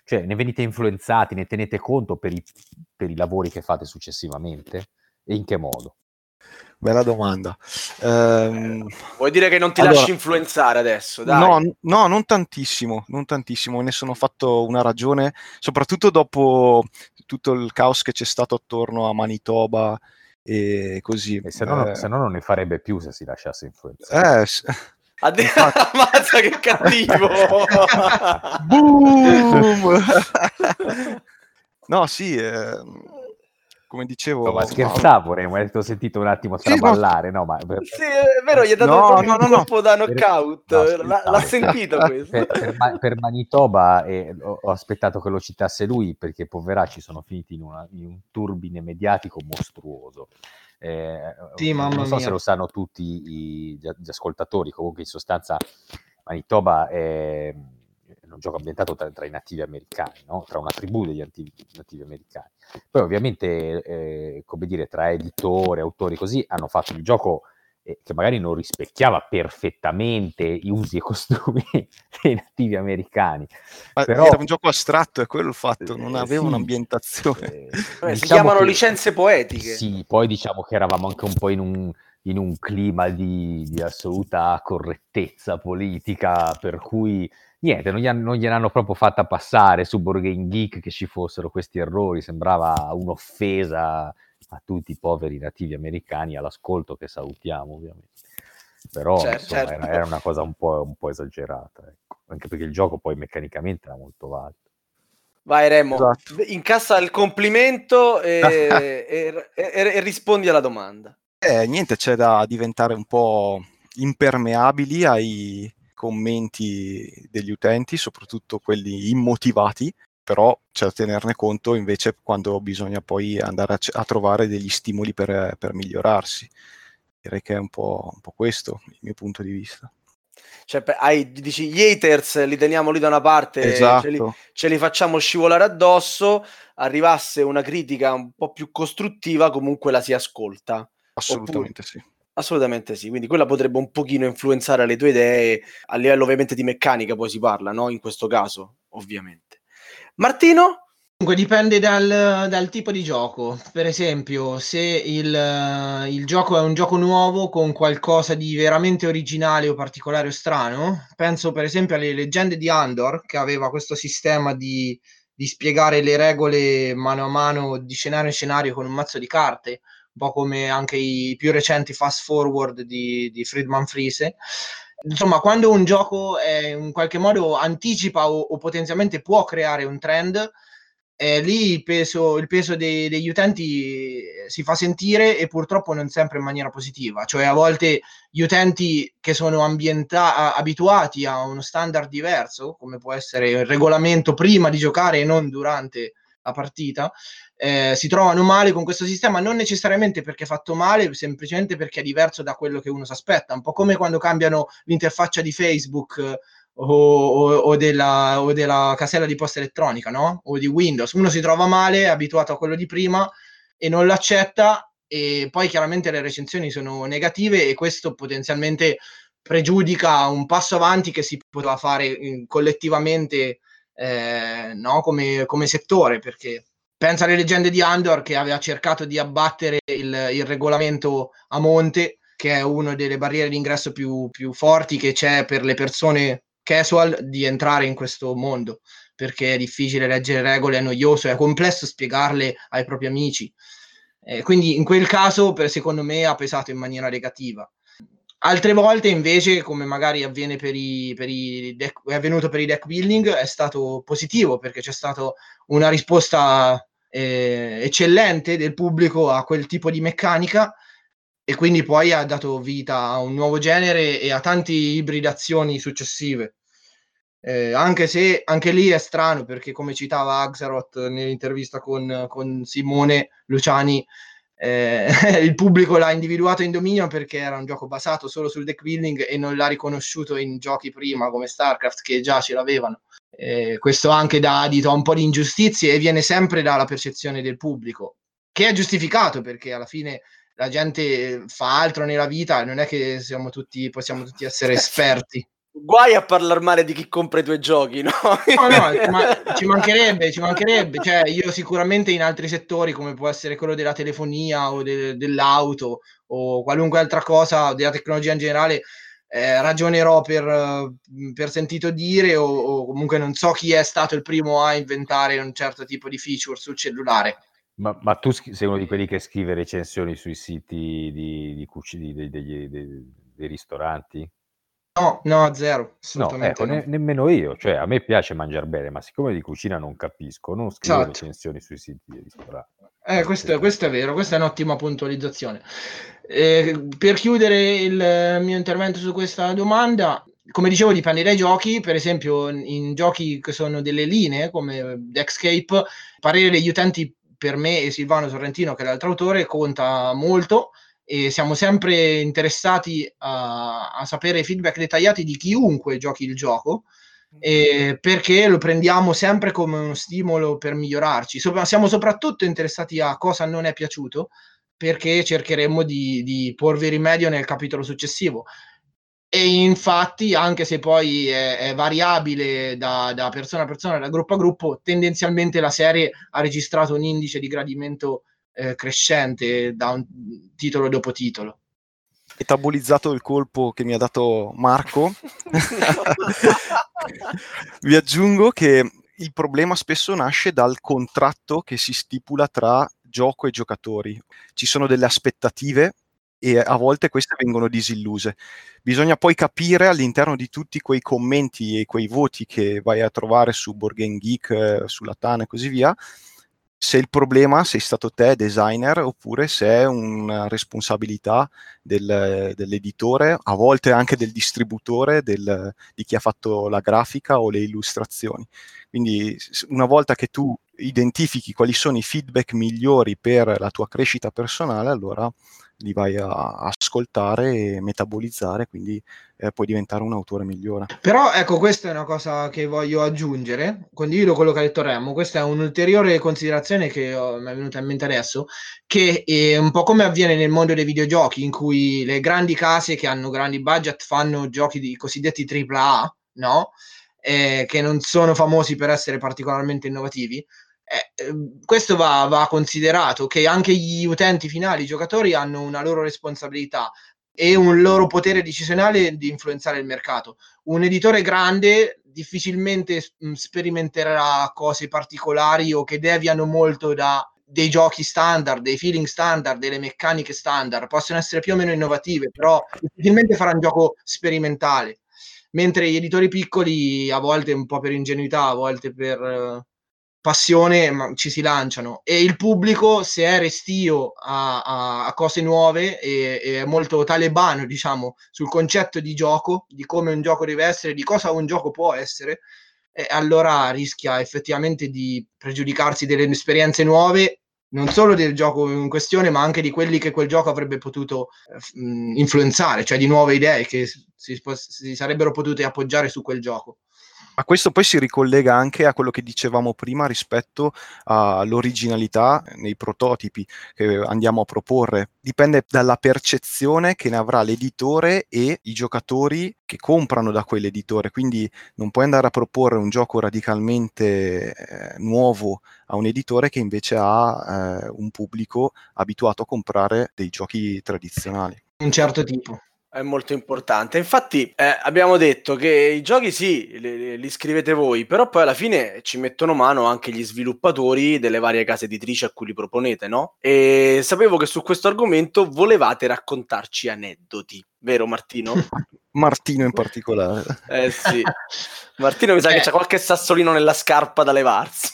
Cioè, ne venite influenzati, ne tenete conto per i, per i lavori che fate successivamente? E in che modo? Bella domanda. Ehm... Vuoi dire che non ti allora, lasci influenzare adesso? Dai. No, no, non tantissimo, non tantissimo. Ne sono fatto una ragione, soprattutto dopo tutto il caos che c'è stato attorno a Manitoba e così. E se no, eh... se no non ne farebbe più se si lasciasse influenzare. Eh, s- Addio, ammazza che cattivo! Boom! No, sì, eh, come dicevo... No, ma scherzavo, Remo, hai sentito un attimo traballare, sì, no? Ma... Sì, è vero, gli ha dato no, un no, no, colpo no. da knockout, no, l'ha, l'ha sentito questo. Per, per, per Manitoba eh, ho, ho aspettato che lo citasse lui, perché poveracci sono finiti in, una, in un turbine mediatico mostruoso. Eh, sì, non so mia. se lo sanno tutti i, gli ascoltatori, comunque in sostanza Manitoba è un gioco ambientato tra, tra i nativi americani, no? Tra una tribù degli antivi, nativi americani. Poi ovviamente eh, come dire, tra editore, autori così hanno fatto il gioco eh, che magari non rispecchiava perfettamente gli usi e costumi dei nativi americani. Ma però era un gioco astratto, è quello il fatto, non eh, aveva sì, un'ambientazione eh, diciamo si chiamano che, licenze poetiche. Sì, poi diciamo che eravamo anche un po' in un in un clima di, di assoluta correttezza politica, per cui niente, non, gli hanno, non gliel'hanno proprio fatta passare su Board Game Geek che ci fossero questi errori, sembrava un'offesa a tutti i poveri nativi americani all'ascolto, che salutiamo ovviamente, però certo, insomma, certo. Era, era una cosa un po', un po' esagerata, ecco. Anche perché il gioco poi meccanicamente era molto valido. Vai Remo, esatto. Incassa il complimento e, e, e, e rispondi alla domanda. Eh, niente, c'è da diventare un po' impermeabili ai commenti degli utenti, soprattutto quelli immotivati, però c'è da tenerne conto invece quando bisogna poi andare a, a trovare degli stimoli per, per migliorarsi. Direi che è un po', un po' questo il mio punto di vista. Cioè, hai, dici, gli haters li teniamo lì da una parte, esatto. ce, li, ce li facciamo scivolare addosso, arrivasse una critica un po' più costruttiva, comunque la si ascolta. Assolutamente Oppure, sì. Assolutamente sì, quindi quella potrebbe un pochino influenzare le tue idee, a livello ovviamente di meccanica poi si parla, no? In questo caso, ovviamente. Martino? Dunque dipende dal, dal tipo di gioco, per esempio se il, il gioco è un gioco nuovo con qualcosa di veramente originale o particolare o strano, penso per esempio alle Leggende di Andor, che aveva questo sistema di, di spiegare le regole mano a mano, di scenario in scenario con un mazzo di carte, un po' come anche i più recenti Fast Forward di, di Friedman Friese. Insomma, quando un gioco è, in qualche modo anticipa o, o potenzialmente può creare un trend, eh, lì il peso, il peso dei, degli utenti si fa sentire, e purtroppo non sempre in maniera positiva. Cioè a volte gli utenti che sono ambienta- abituati a uno standard diverso, come può essere il regolamento prima di giocare e non durante la partita, eh, si trovano male con questo sistema, non necessariamente perché è fatto male, semplicemente perché è diverso da quello che uno si aspetta, un po' come quando cambiano l'interfaccia di Facebook eh, o, o, o, della, o della casella di posta elettronica, no? O di Windows, uno si trova male, è abituato a quello di prima e non l'accetta, e poi chiaramente le recensioni sono negative e questo potenzialmente pregiudica un passo avanti che si poteva fare in, collettivamente Eh, no, come, come settore, perché pensa alle Leggende di Andor, che aveva cercato di abbattere il, il regolamento a monte, che è una delle barriere d'ingresso più, più forti che c'è per le persone casual di entrare in questo mondo, perché è difficile leggere regole, è noioso, è complesso spiegarle ai propri amici, eh, quindi in quel caso per, secondo me ha pesato in maniera negativa. Altre volte invece, come magari avviene per i, per i deck, è avvenuto per i deck building, è stato positivo, perché c'è stata una risposta eh, eccellente del pubblico a quel tipo di meccanica, e quindi poi ha dato vita a un nuovo genere e a tante ibridazioni successive. Eh, anche se anche lì è strano, perché come citava Axaroth nell'intervista con, con Simone Luciani, eh, il pubblico l'ha individuato in Dominion perché era un gioco basato solo sul deck building e non l'ha riconosciuto in giochi prima come StarCraft, che già ce l'avevano. Eh, questo anche dà adito a un po' di ingiustizie e viene sempre dalla percezione del pubblico, che è giustificato perché alla fine la gente fa altro nella vita, non è che siamo tutti, possiamo tutti essere esperti. Guai a parlare male di chi compra i tuoi giochi, no? No, no, ma ci mancherebbe, ci mancherebbe. Cioè, io sicuramente in altri settori, come può essere quello della telefonia o de- dell'auto o qualunque altra cosa, della tecnologia in generale, eh, ragionerò per, per sentito dire o, o comunque non so chi è stato il primo a inventare un certo tipo di feature sul cellulare. Ma, ma tu sei uno di quelli che scrive recensioni sui siti di, di cucina, dei, dei, dei, dei ristoranti? No, no, zero, assolutamente no, ecco, no. Ne, nemmeno io, cioè a me piace mangiare bene, ma siccome di cucina non capisco, non scrivo esatto. recensioni sui siti di ristoranti. Eh, questo, questo è vero, questa è un'ottima puntualizzazione. Eh, per chiudere il mio intervento su questa domanda, come dicevo dipende dai giochi. Per esempio in giochi che sono delle linee, come Deckscape, il parere degli utenti per me e Silvano Sorrentino, che è l'altro autore, conta molto. E siamo sempre interessati a, a sapere feedback dettagliati di chiunque giochi il gioco, eh, perché lo prendiamo sempre come uno stimolo per migliorarci. Sopra, siamo soprattutto interessati a cosa non è piaciuto, perché cercheremo di, di porvi rimedio nel capitolo successivo. E infatti, anche se poi è, è variabile da, da persona a persona, da gruppo a gruppo, tendenzialmente la serie ha registrato un indice di gradimento Eh, crescente da un titolo dopo titolo. Metabolizzato il colpo che mi ha dato Marco. Vi aggiungo che il problema spesso nasce dal contratto che si stipula tra gioco e giocatori. Ci sono delle aspettative e a volte queste vengono disilluse. Bisogna poi capire all'interno di tutti quei commenti e quei voti che vai a trovare su Board Game Geek, sulla Tana e così via, se il problema sei stato te, designer, oppure se è una responsabilità del, dell'editore, a volte anche del distributore, del, di chi ha fatto la grafica o le illustrazioni. Quindi una volta che tu identifichi quali sono i feedback migliori per la tua crescita personale, allora li vai a ascoltare e metabolizzare, quindi eh, puoi diventare un autore migliore. Però ecco, questa è una cosa che voglio aggiungere, condivido quello che ha detto Remo, questa è un'ulteriore considerazione che oh, mi è venuta in mente adesso, che è un po' come avviene nel mondo dei videogiochi, in cui le grandi case che hanno grandi budget fanno giochi di cosiddetti tripla A, no? Eh, che non sono famosi per essere particolarmente innovativi. Eh, questo va, va considerato, che anche gli utenti finali, i giocatori, hanno una loro responsabilità e un loro potere decisionale di influenzare il mercato. Un editore grande difficilmente sperimenterà cose particolari o che deviano molto da dei giochi standard, dei feeling standard, delle meccaniche standard. Possono essere più o meno innovative, però difficilmente farà un gioco sperimentale, mentre gli editori piccoli, a volte un po' per ingenuità, a volte per passione, ma ci si lanciano. E il pubblico, se è restio a, a, a cose nuove e, e è molto talebano, diciamo, sul concetto di gioco, di come un gioco deve essere, di cosa un gioco può essere, eh, allora rischia effettivamente di pregiudicarsi delle esperienze nuove, non solo del gioco in questione, ma anche di quelli che quel gioco avrebbe potuto eh, influenzare, cioè di nuove idee che si, si sarebbero potute appoggiare su quel gioco. A questo poi si ricollega anche a quello che dicevamo prima rispetto all'originalità nei prototipi che andiamo a proporre. Dipende dalla percezione che ne avrà l'editore e i giocatori che comprano da quell'editore. Quindi non puoi andare a proporre un gioco radicalmente eh, nuovo a un editore che invece ha eh, un pubblico abituato a comprare dei giochi tradizionali. Un certo tipo. È molto importante. Infatti eh, abbiamo detto che i giochi sì, li, li scrivete voi, però poi alla fine ci mettono mano anche gli sviluppatori delle varie case editrici a cui li proponete, no? E sapevo che su questo argomento volevate raccontarci aneddoti, vero Martino? Martino in particolare. Eh sì, Martino mi sa eh. che c'è qualche sassolino nella scarpa da levarsi.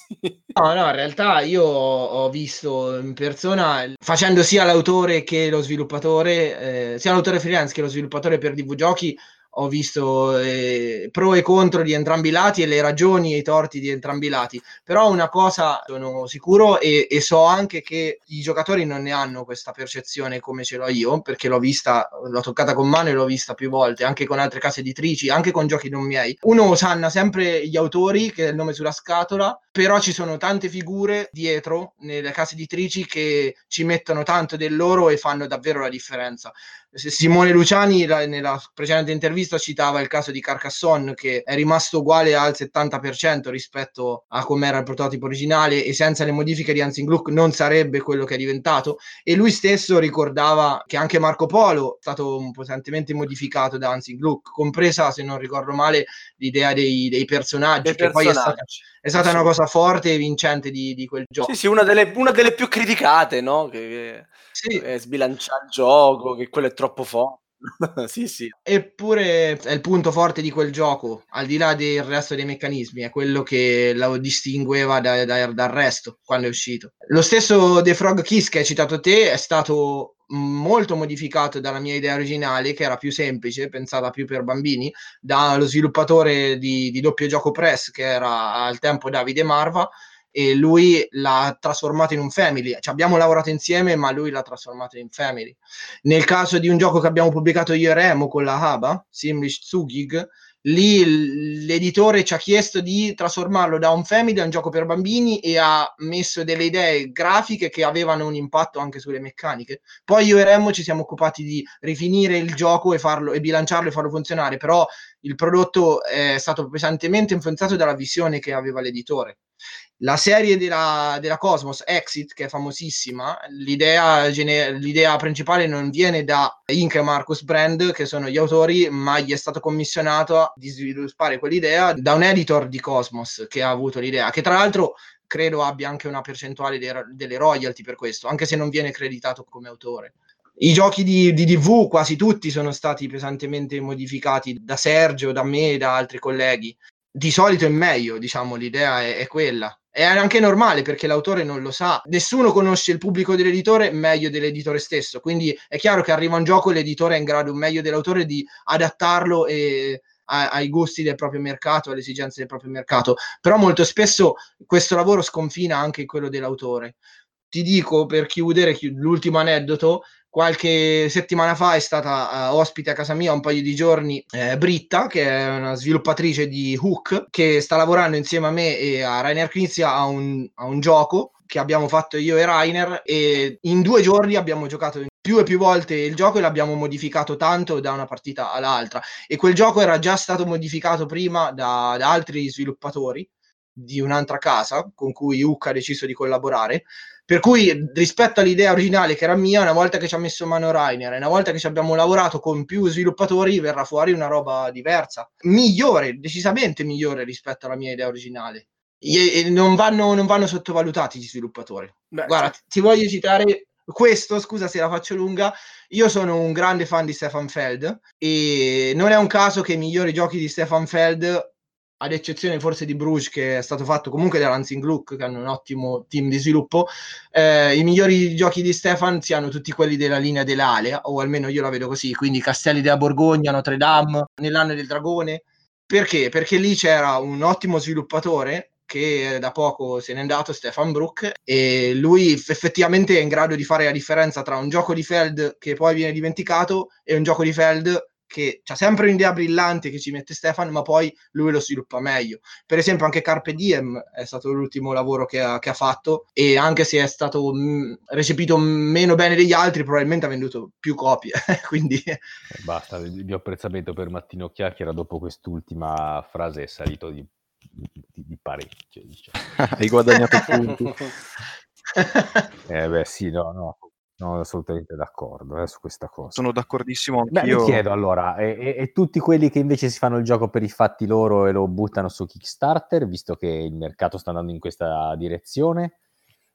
No, no, in realtà io ho visto in persona, facendo sia l'autore che lo sviluppatore, eh, sia l'autore freelance che lo sviluppatore per D V Giochi, ho visto eh, pro e contro di entrambi i lati e le ragioni e i torti di entrambi i lati. Però una cosa sono sicuro e, e so anche che i giocatori non ne hanno questa percezione come ce l'ho io, perché l'ho vista, l'ho toccata con mano e l'ho vista più volte, anche con altre case editrici, anche con giochi non miei. Uno sanna sempre gli autori, che è il nome sulla scatola, però ci sono tante figure dietro nelle case editrici che ci mettono tanto del loro e fanno davvero la differenza. Simone Luciani la, nella precedente intervista citava il caso di Carcassonne, che è rimasto uguale al settanta per cento rispetto a com'era il prototipo originale, e senza le modifiche di Hans im Glück non sarebbe quello che è diventato. E lui stesso ricordava che anche Marco Polo è stato potentemente modificato da Hans im Glück, compresa, se non ricordo male, l'idea dei, dei personaggi, dei che personaggi. Poi è stata, è stata sì. una cosa forte e vincente di, di quel gioco. Sì, sì, una delle, una delle più criticate, no? Che, che sì. è sbilanciare il gioco, che quello è troppo forte. Sì, sì. Eppure è il punto forte di quel gioco, al di là del resto dei meccanismi, è quello che lo distingueva da, da, dal resto quando è uscito. Lo stesso The Frog Kiss che hai citato te è stato molto modificato dalla mia idea originale, che era più semplice, pensata più per bambini, dallo sviluppatore di, di Doppio Gioco Press, che era al tempo Davide Marva, e lui l'ha trasformato in un family. Ci abbiamo lavorato insieme, ma lui l'ha trasformato in family. Nel caso di un gioco che abbiamo pubblicato io e Remo con la Haba, Simlish Zugig, lì l'editore ci ha chiesto di trasformarlo da un family a un gioco per bambini e ha messo delle idee grafiche che avevano un impatto anche sulle meccaniche. Poi io e Remo ci siamo occupati di rifinire il gioco e farlo e bilanciarlo e farlo funzionare, però il prodotto è stato pesantemente influenzato dalla visione che aveva l'editore. La serie della, della Cosmos, Exit, che è famosissima, l'idea, gene- l'idea principale non viene da Inc e Marcus Brand, che sono gli autori, ma gli è stato commissionato di sviluppare quell'idea da un editor di Cosmos che ha avuto l'idea, che tra l'altro credo abbia anche una percentuale de- delle royalty per questo, anche se non viene creditato come autore. I giochi di, di D V quasi tutti sono stati pesantemente modificati da Sergio, da me e da altri colleghi. Di solito è meglio, diciamo, l'idea è, è quella. È anche normale, perché l'autore non lo sa. Nessuno conosce il pubblico dell'editore meglio dell'editore stesso, quindi è chiaro che arriva un gioco e l'editore è in grado, meglio dell'autore, di adattarlo e, a, ai gusti del proprio mercato, alle esigenze del proprio mercato. Però molto spesso questo lavoro sconfina anche quello dell'autore. Ti dico, per chiudere, chi, l'ultimo aneddoto. Qualche settimana fa è stata uh, ospite a casa mia un paio di giorni eh, Britta, che è una sviluppatrice di Hook, che sta lavorando insieme a me e a Rainer Knizia a un, a un gioco che abbiamo fatto io e Rainer, e in due giorni abbiamo giocato più e più volte il gioco e l'abbiamo modificato tanto da una partita all'altra, e quel gioco era già stato modificato prima da, da altri sviluppatori di un'altra casa con cui Hook ha deciso di collaborare. Per cui, rispetto all'idea originale che era mia, una volta che ci ha messo mano Rainer e una volta che ci abbiamo lavorato con più sviluppatori, verrà fuori una roba diversa, migliore, decisamente migliore rispetto alla mia idea originale. E non vanno, non vanno sottovalutati gli sviluppatori. Beh, guarda, sì. Ti voglio citare questo, scusa se la faccio lunga. Io sono un grande fan di Stefan Feld e non è un caso che i migliori giochi di Stefan Feld, ad eccezione forse di Bruges, che è stato fatto comunque da Hans im Glück, che hanno un ottimo team di sviluppo, eh, i migliori giochi di Stefan siano tutti quelli della linea dell'Alea, o almeno io la vedo così, quindi Castelli della Borgogna, Notre Dame, Nell'Anno del Dragone. Perché? Perché lì c'era un ottimo sviluppatore, che da poco se n'è andato, Stefan Brook, e lui effettivamente è in grado di fare la differenza tra un gioco di Feld che poi viene dimenticato e un gioco di Feld che c'ha sempre un'idea brillante che ci mette Stefan, ma poi lui lo sviluppa meglio. Per esempio anche Carpe Diem è stato l'ultimo lavoro che ha, che ha fatto, e anche se è stato mh, recepito meno bene degli altri, probabilmente ha venduto più copie. Quindi basta, il mio apprezzamento per Martino Chiacchiera dopo quest'ultima frase è salito di, di, di parecchio, diciamo. Hai guadagnato punti. eh beh sì, no, no. Sono assolutamente d'accordo eh, su questa cosa. Sono d'accordissimo anch'io. Beh, mi chiedo allora, e, e, e tutti quelli che invece si fanno il gioco per i fatti loro e lo buttano su Kickstarter, visto che il mercato sta andando in questa direzione,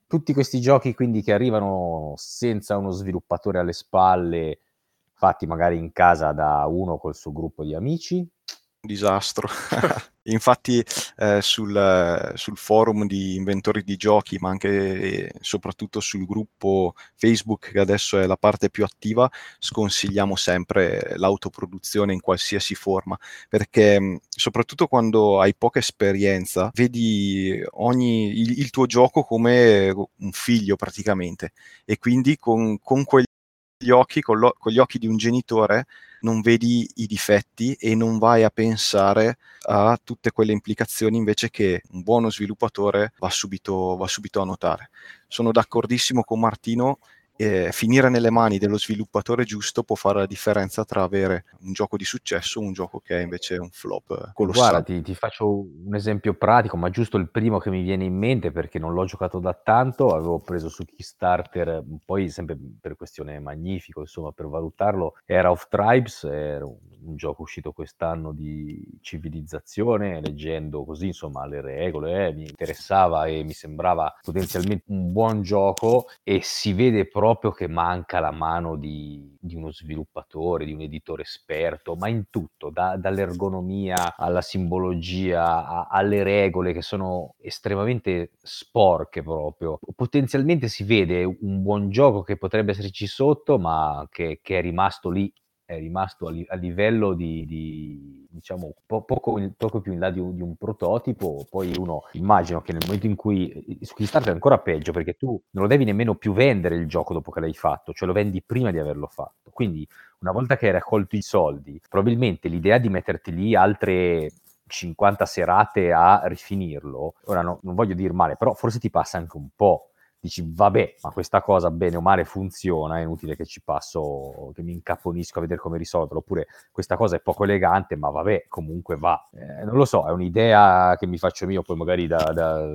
tutti questi giochi quindi che arrivano senza uno sviluppatore alle spalle, fatti magari in casa da uno col suo gruppo di amici. Disastro. Infatti eh, sul, sul forum di inventori di giochi, ma anche e soprattutto sul gruppo Facebook, che adesso è la parte più attiva, sconsigliamo sempre l'autoproduzione in qualsiasi forma, perché soprattutto quando hai poca esperienza vedi ogni il, il tuo gioco come un figlio praticamente, e quindi con, con quegli occhi, con, lo, con gli occhi di un genitore non vedi i difetti e non vai a pensare a tutte quelle implicazioni invece che un buono sviluppatore va subito, va subito a notare. Sono d'accordissimo con Martino, eh, finire nelle mani dello sviluppatore giusto può fare la differenza tra avere un gioco di successo e un gioco che è invece un flop colossale. Guarda, ti, ti faccio un esempio pratico, ma giusto il primo che mi viene in mente, perché non l'ho giocato da tanto, avevo preso su Kickstarter, poi sempre per questione Magnifico, insomma, per valutarlo, era Of Tribes, era un gioco uscito quest'anno di civilizzazione, leggendo così, insomma, le regole, eh, mi interessava e mi sembrava potenzialmente un buon gioco, e si vede proprio proprio che manca la mano di, di uno sviluppatore, di un editore esperto, ma in tutto, da, dall'ergonomia alla simbologia, a, alle regole che sono estremamente sporche proprio. Potenzialmente si vede un buon gioco che potrebbe esserci sotto, ma che, che è rimasto lì, è rimasto a, li, a livello di, di diciamo po- poco, poco più in là di un, di un prototipo. Poi uno immagino che nel momento in cui su Kickstarter è ancora peggio, perché tu non lo devi nemmeno più vendere il gioco dopo che l'hai fatto, cioè lo vendi prima di averlo fatto, quindi una volta che hai raccolto i soldi probabilmente l'idea di metterti lì altre cinquanta serate a rifinirlo, ora no, non voglio dire male, però forse ti passa anche un po'. Dici, vabbè, ma questa cosa bene o male funziona, è inutile che ci passo, che mi incaponisco a vedere come risolverlo, oppure questa cosa è poco elegante, ma vabbè, comunque va. Eh, non lo so, è un'idea che mi faccio mio, poi magari da... da,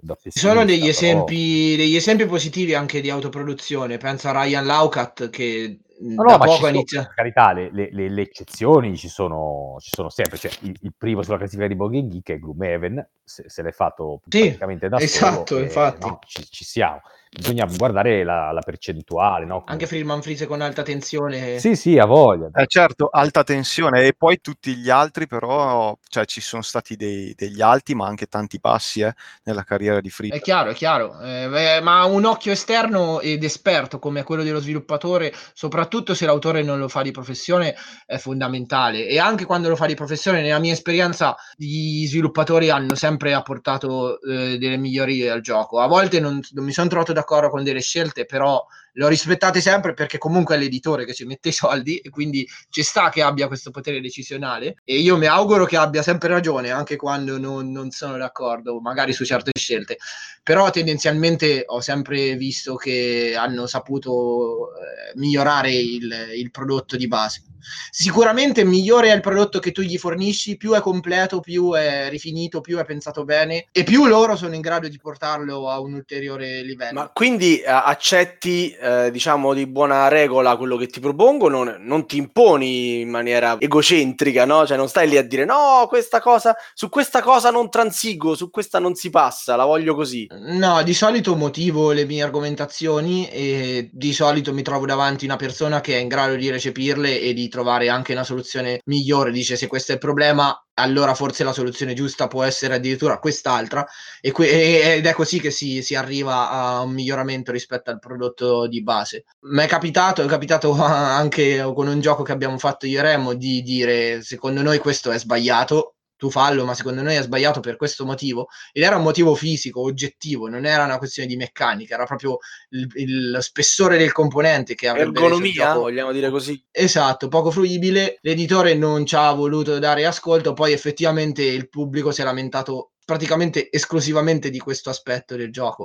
da Ci sono degli, però... esempi, degli esempi positivi anche di autoproduzione, penso a Ryan Laukat che... No, no, ma ci sono, per carità, le, le, le, le eccezioni ci sono, ci sono sempre, cioè il, il primo sulla classifica di Board Game Geek è Gloomhaven, se, se l'è fatto sì, praticamente da esatto, solo, infatti. E, no, ci, ci siamo, bisogna guardare la, la percentuale, no? Come... anche Friedman Friese con Alta Tensione, sì sì, ha voglia, eh, certo, Alta Tensione, e poi tutti gli altri, però cioè ci sono stati dei, degli alti ma anche tanti bassi eh, nella carriera di Friedman, è chiaro, è chiaro, eh, ma un occhio esterno ed esperto come quello dello sviluppatore, soprattutto soprattutto se l'autore non lo fa di professione, è fondamentale. E anche quando lo fa di professione, nella mia esperienza, gli sviluppatori hanno sempre apportato eh, delle migliorie al gioco. A volte non, non mi sono trovato d'accordo con delle scelte, però le ho rispettate sempre, perché comunque è l'editore che ci mette i soldi, e quindi ci sta che abbia questo potere decisionale, e io mi auguro che abbia sempre ragione anche quando non, non sono d'accordo magari su certe scelte, però tendenzialmente ho sempre visto che hanno saputo eh, migliorare il, il prodotto di base. Sicuramente migliore è il prodotto che tu gli fornisci, più è completo, più è rifinito, più è pensato bene, e più loro sono in grado di portarlo a un ulteriore livello. Ma quindi accetti eh, diciamo di buona regola quello che ti propongono, non, non ti imponi in maniera egocentrica, no? Cioè non stai lì a dire no, questa cosa, su questa cosa non transigo, su questa non si passa, la voglio così. No, di solito motivo le mie argomentazioni e di solito mi trovo davanti una persona che è in grado di recepirle e di trovare anche una soluzione migliore. Dice, se questo è il problema, allora forse la soluzione giusta può essere addirittura quest'altra, e que- ed è così che si, si arriva a un miglioramento rispetto al prodotto di base. Mi è capitato, è capitato anche con un gioco che abbiamo fatto io e Remo di dire, secondo noi questo è sbagliato, tu fallo, ma secondo noi è sbagliato per questo motivo, ed era un motivo fisico, oggettivo, non era una questione di meccanica, era proprio il, il, lo spessore del componente che avrebbe ergonomia, gioco... vogliamo dire così, esatto, poco fruibile, l'editore non ci ha voluto dare ascolto, poi effettivamente il pubblico si è lamentato praticamente esclusivamente di questo aspetto del gioco.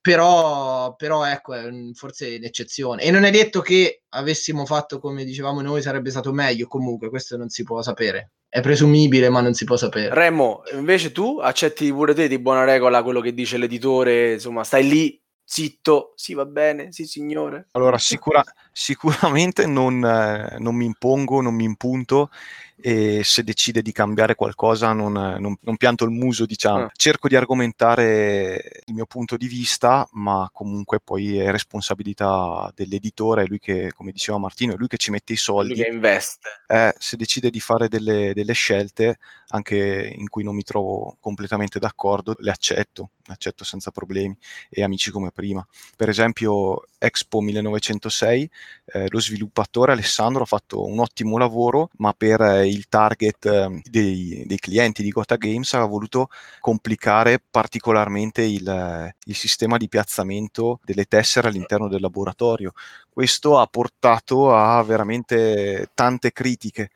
Però, però ecco, è forse l'eccezione, e non è detto che avessimo fatto come dicevamo noi sarebbe stato meglio, comunque questo non si può sapere, è presumibile ma non si può sapere. Remo, invece tu accetti pure te di buona regola quello che dice l'editore, insomma stai lì zitto, sì va bene, sì signore. Allora sicura, sicuramente non, eh, non mi impongo, non mi impunto, e se decide di cambiare qualcosa non, non, non pianto il muso, diciamo. Ah. Cerco di argomentare il mio punto di vista, ma comunque poi è responsabilità dell'editore, è lui che, come diceva Martino, è lui che ci mette i soldi. Lui che investe. Eh, se decide di fare delle, delle scelte, anche in cui non mi trovo completamente d'accordo, le accetto, le accetto senza problemi, e amici come prima. Per esempio Expo millenovecentosei, eh, lo sviluppatore Alessandro ha fatto un ottimo lavoro, ma per eh, il target eh, dei, dei clienti di Gotha Games ha voluto complicare particolarmente il, eh, il sistema di piazzamento delle tessere all'interno del laboratorio. Questo ha portato a veramente tante critiche.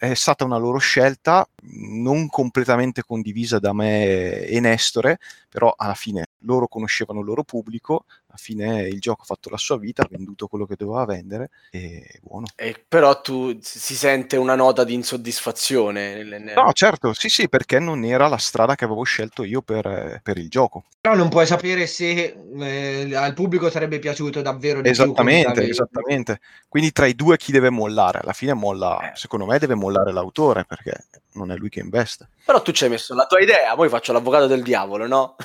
È stata una loro scelta non completamente condivisa da me e Nestore, però alla fine loro conoscevano il loro pubblico, alla fine il gioco ha fatto la sua vita, ha venduto quello che doveva vendere e buono. E però tu si sente una nota di insoddisfazione? Nel, nel... No, certo, sì sì, perché non era la strada che avevo scelto io per, per il gioco. Però non puoi sapere se eh, al pubblico sarebbe piaciuto davvero di esattamente, più. Esattamente, quindi tra i due chi deve mollare? Alla fine molla, eh. secondo me deve mollare l'autore, perché non è lui che investe. Però tu ci hai messo la tua idea, poi faccio l'avvocato del diavolo, no?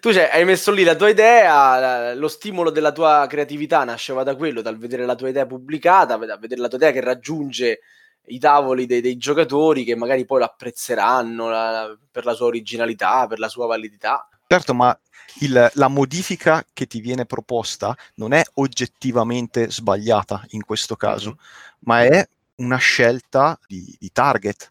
Tu hai messo lì la tua idea, lo stimolo della tua creatività nasceva da quello, dal vedere la tua idea pubblicata, dal vedere la tua idea che raggiunge i tavoli dei, dei giocatori, che magari poi l'apprezzeranno la, la, per la sua originalità, per la sua validità. Certo, ma il, la modifica che ti viene proposta non è oggettivamente sbagliata in questo caso, mm-hmm. ma è una scelta di, di target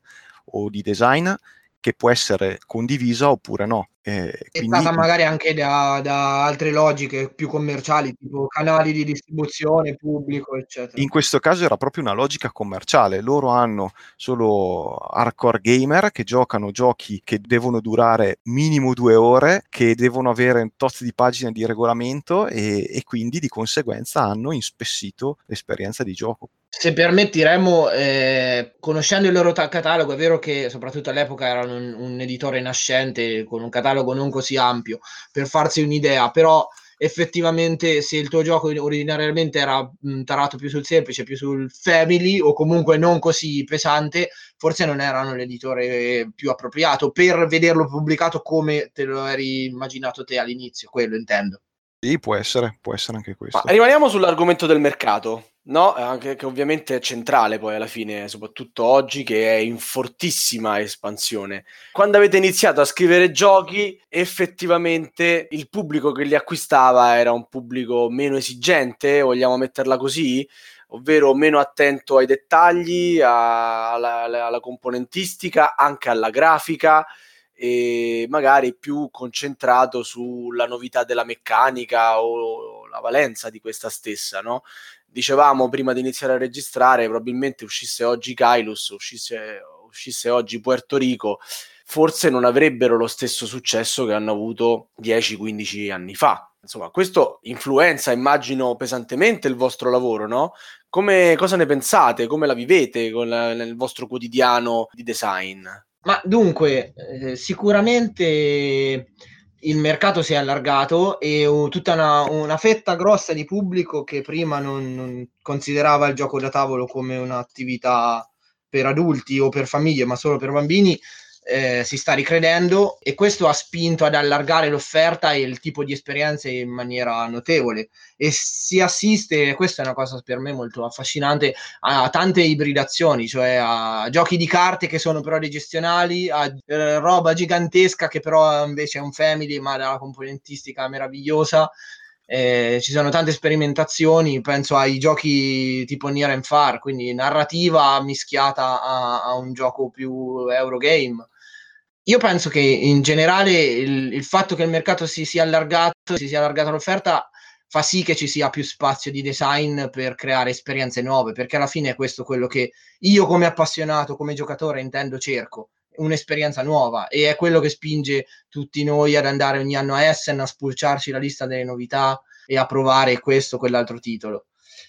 o di design che può essere condivisa oppure no. Eh, è quindi... stata magari anche da, da altre logiche più commerciali, tipo canali di distribuzione, pubblico, eccetera. In questo caso era proprio una logica commerciale. Loro hanno solo hardcore gamer che giocano giochi che devono durare minimo due ore, che devono avere un tot di pagine di regolamento e, e quindi di conseguenza hanno inspessito l'esperienza di gioco. Se permetti Remo, eh, conoscendo il loro ta- catalogo, è vero che soprattutto all'epoca erano un, un editore nascente con un catalogo non così ampio per farsi un'idea, però effettivamente se il tuo gioco originariamente era mh, tarato più sul semplice, più sul family o comunque non così pesante, forse non erano l'editore più appropriato per vederlo pubblicato come te lo eri immaginato te all'inizio, quello intendo. Sì, può essere, può essere anche questo. Ma rimaniamo sull'argomento del mercato, no? Anche che ovviamente è centrale poi alla fine, soprattutto oggi che è in fortissima espansione. Quando avete iniziato a scrivere giochi, effettivamente il pubblico che li acquistava era un pubblico meno esigente, vogliamo metterla così? Ovvero meno attento ai dettagli, a, alla, alla componentistica, anche alla grafica, e magari più concentrato sulla novità della meccanica o la valenza di questa stessa, no? Dicevamo prima di iniziare a registrare, probabilmente uscisse oggi Kylus, uscisse, uscisse oggi Puerto Rico, forse non avrebbero lo stesso successo che hanno avuto dieci quindici anni fa. Insomma, questo influenza, immagino, pesantemente il vostro lavoro, no? Come, cosa ne pensate? Come la vivete con la, nel vostro quotidiano di design? Ma dunque, eh, sicuramente il mercato si è allargato e uh, tutta una, una fetta grossa di pubblico che prima non, non considerava il gioco da tavolo come un'attività per adulti o per famiglie, ma solo per bambini, eh, si sta ricredendo, e questo ha spinto ad allargare l'offerta e il tipo di esperienze in maniera notevole, e si assiste, e questa è una cosa per me molto affascinante, a tante ibridazioni, cioè a giochi di carte che sono però gestionali, a eh, roba gigantesca che però invece è un family ma dalla componentistica meravigliosa. Eh, ci sono tante sperimentazioni, penso ai giochi tipo Near and Far, quindi narrativa mischiata a, a un gioco più Eurogame. Io penso che in generale il, il fatto che il mercato si sia allargato, si sia allargata l'offerta, fa sì che ci sia più spazio di design per creare esperienze nuove, perché alla fine è questo quello che io come appassionato, come giocatore intendo, cerco. Un'esperienza nuova, e è quello che spinge tutti noi ad andare ogni anno a Essen a spulciarci la lista delle novità e a provare questo o quell'altro titolo.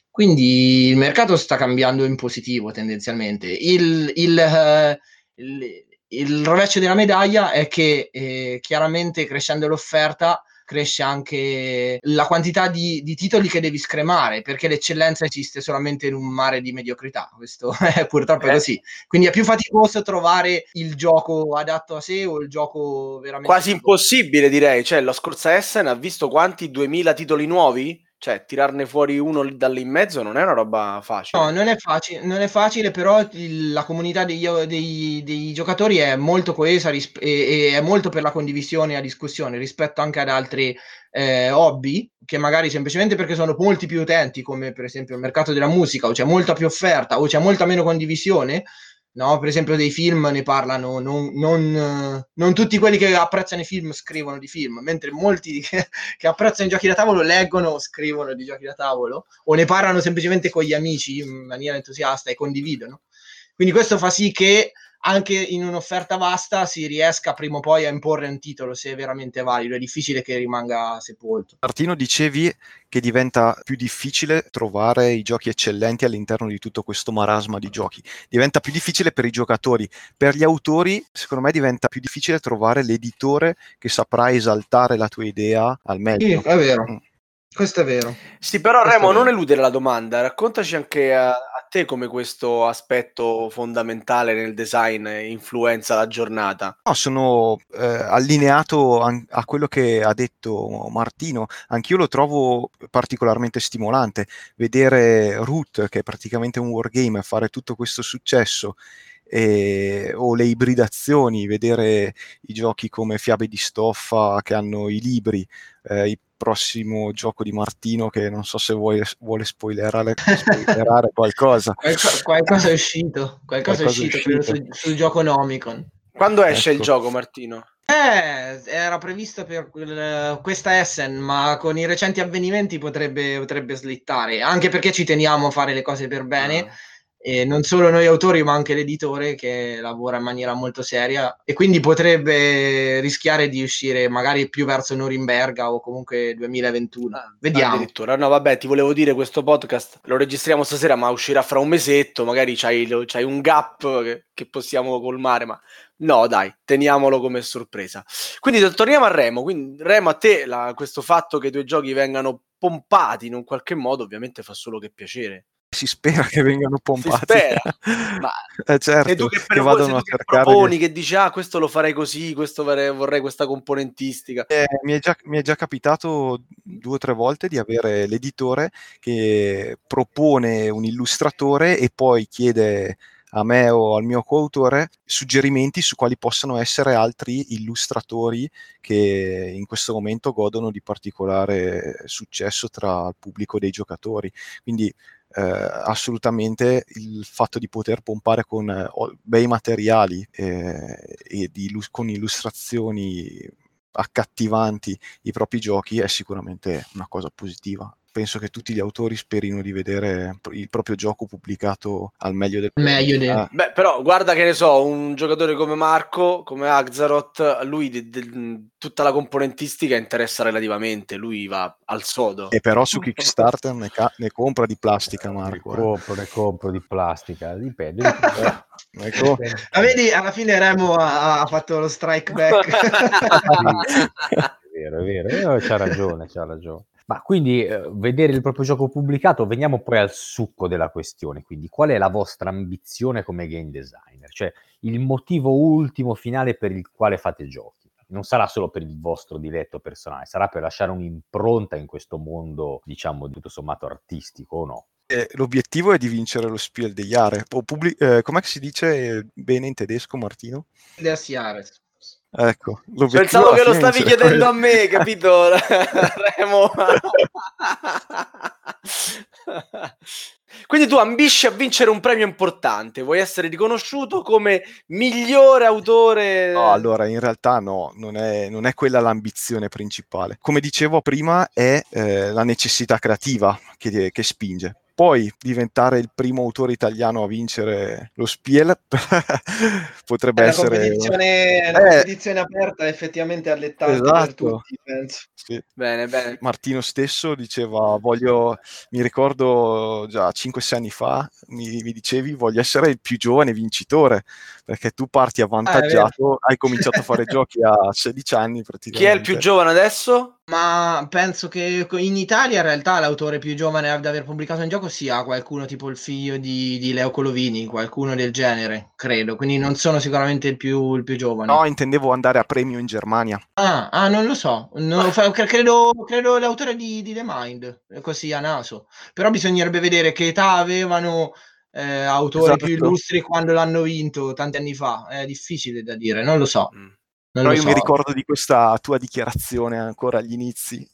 Quindi il mercato sta cambiando in positivo tendenzialmente. Il, il, eh, il, il rovescio della medaglia è che eh, chiaramente crescendo l'offerta cresce anche la quantità di, di titoli che devi scremare, perché l'eccellenza esiste solamente in un mare di mediocrità, questo è purtroppo eh. così. Quindi è più faticoso trovare il gioco adatto a sé o il gioco veramente... Quasi adatto. Impossibile, direi. Cioè, la scorsa Essen ha visto quanti? duemila titoli nuovi? Cioè, tirarne fuori uno dall'in mezzo non è una roba facile. No, non è facile, non è facile, però il, la comunità degli, dei, dei giocatori è molto coesa risp- e, e è molto per la condivisione e la discussione rispetto anche ad altri eh, hobby, che magari semplicemente perché sono molti più utenti, come per esempio il mercato della musica, o c'è molta più offerta, o c'è molta meno condivisione. No, per esempio dei film ne parlano, non, non, non tutti quelli che apprezzano i film scrivono di film, mentre molti che, che apprezzano i giochi da tavolo leggono o scrivono di giochi da tavolo, o ne parlano semplicemente con gli amici in maniera entusiasta e condividono. Quindi questo fa sì che anche in un'offerta vasta si riesca prima o poi a imporre un titolo se è veramente valido, è difficile che rimanga sepolto. Martino, dicevi che diventa più difficile trovare i giochi eccellenti all'interno di tutto questo marasma di giochi, diventa più difficile per i giocatori, per gli autori secondo me diventa più difficile trovare l'editore che saprà esaltare la tua idea al meglio. Sì, è vero, questo è vero. Sì, però questo, Remo, non eludere la domanda, raccontaci anche a te come questo aspetto fondamentale nel design influenza la giornata. No, sono eh, allineato an- a quello che ha detto Martino, anch'io lo trovo particolarmente stimolante, vedere Root, che è praticamente un wargame, fare tutto questo successo, e, o le ibridazioni, vedere i giochi come Fiabe di Stoffa che hanno i libri, eh, i prossimo gioco di Martino che non so se vuoi, vuole spoilerare, spoilerare qualcosa. Qualc- qualcosa è uscito, qualcosa, qualcosa è uscito, è uscito. Sul, sul gioco Nomicon. Quando esce ecco. il gioco, Martino? Eh, era previsto per uh, questa Essen, ma con i recenti avvenimenti potrebbe, potrebbe slittare, anche perché ci teniamo a fare le cose per bene. Mm. E non solo noi autori ma anche l'editore che lavora in maniera molto seria, e quindi potrebbe rischiare di uscire magari più verso Norimberga o comunque duemilaventuno. Ah, vediamo. Addirittura. No, vabbè, ti volevo dire, questo podcast lo registriamo stasera ma uscirà fra un mesetto, magari c'hai, c'hai un gap che, che possiamo colmare, ma no dai, teniamolo come sorpresa. Quindi torniamo a Remo. Quindi, Remo, a te la, questo fatto che i tuoi giochi vengano pompati in un qualche modo ovviamente fa solo che piacere. Si spera che vengano pompati. Si spera. Ma eh certo, e tu che, che vadano a cercare, proponi, che dici ah questo lo farei così, questo vorrei questa componentistica. Eh, mi, è già, mi è già capitato due o tre volte di avere l'editore che propone un illustratore e poi chiede a me o al mio coautore suggerimenti su quali possano essere altri illustratori che in questo momento godono di particolare successo tra il pubblico dei giocatori. Quindi Eh, assolutamente il fatto di poter pompare con eh, bei materiali eh, e di, con illustrazioni accattivanti i propri giochi è sicuramente una cosa positiva. Penso che tutti gli autori sperino di vedere il proprio gioco pubblicato al meglio del meglio del... Ah. Beh, però guarda che ne so, un giocatore come Marco, come Azzaroth, lui de, de, tutta la componentistica interessa relativamente, lui va al sodo. E però su Kickstarter ne, ca- ne compra di plastica Marco. Ne compro, ne compro di plastica, dipende. Ecco. La vedi, alla fine Remo ha, ha fatto lo strike back. È vero, è vero, c'ha ragione, c'ha ragione. Ma quindi eh, vedere il proprio gioco pubblicato, veniamo poi al succo della questione, quindi qual è la vostra ambizione come game designer? Cioè il motivo ultimo finale per il quale fate giochi, non sarà solo per il vostro diletto personale, sarà per lasciare un'impronta in questo mondo, diciamo, tutto sommato artistico o no? Eh, l'obiettivo è di vincere lo Spiel des Jahres, o pubblic- eh, com'è che si dice bene in tedesco, Martino? Des Jahres. Ecco, pensavo che lo stavi chiedendo a me, capito? Remo. Quindi tu ambisci a vincere un premio importante, vuoi essere riconosciuto come migliore autore? No, allora in realtà no, non è, non è quella l'ambizione principale. Come dicevo prima, è eh, la necessità creativa che, che spinge. Poi diventare il primo autore italiano a vincere lo Spiel potrebbe è una essere competizione, eh, una competizione aperta, effettivamente allettante, esatto, per tutti, penso. Sì. Bene, bene. Martino stesso diceva voglio, mi ricordo già cinque sei anni fa mi, mi dicevi voglio essere il più giovane vincitore, perché tu parti avvantaggiato, ah, hai cominciato a fare giochi a sedici anni praticamente. Chi è il più giovane adesso? Ma penso che in Italia in realtà l'autore più giovane ad aver pubblicato un gioco sia qualcuno tipo il figlio di, di Leo Colovini, qualcuno del genere, credo. Quindi non sono sicuramente il più, il più giovane. No, intendevo andare a premio in Germania. Ah, ah non lo so. No, fa, credo, credo l'autore di, di The Mind, così a naso. Però bisognerebbe vedere che età avevano... Eh, autori esatto. più illustri quando l'hanno vinto tanti anni fa, è difficile da dire, non lo so. Mm. Non Però io so. mi ricordo di questa tua dichiarazione ancora agli inizi.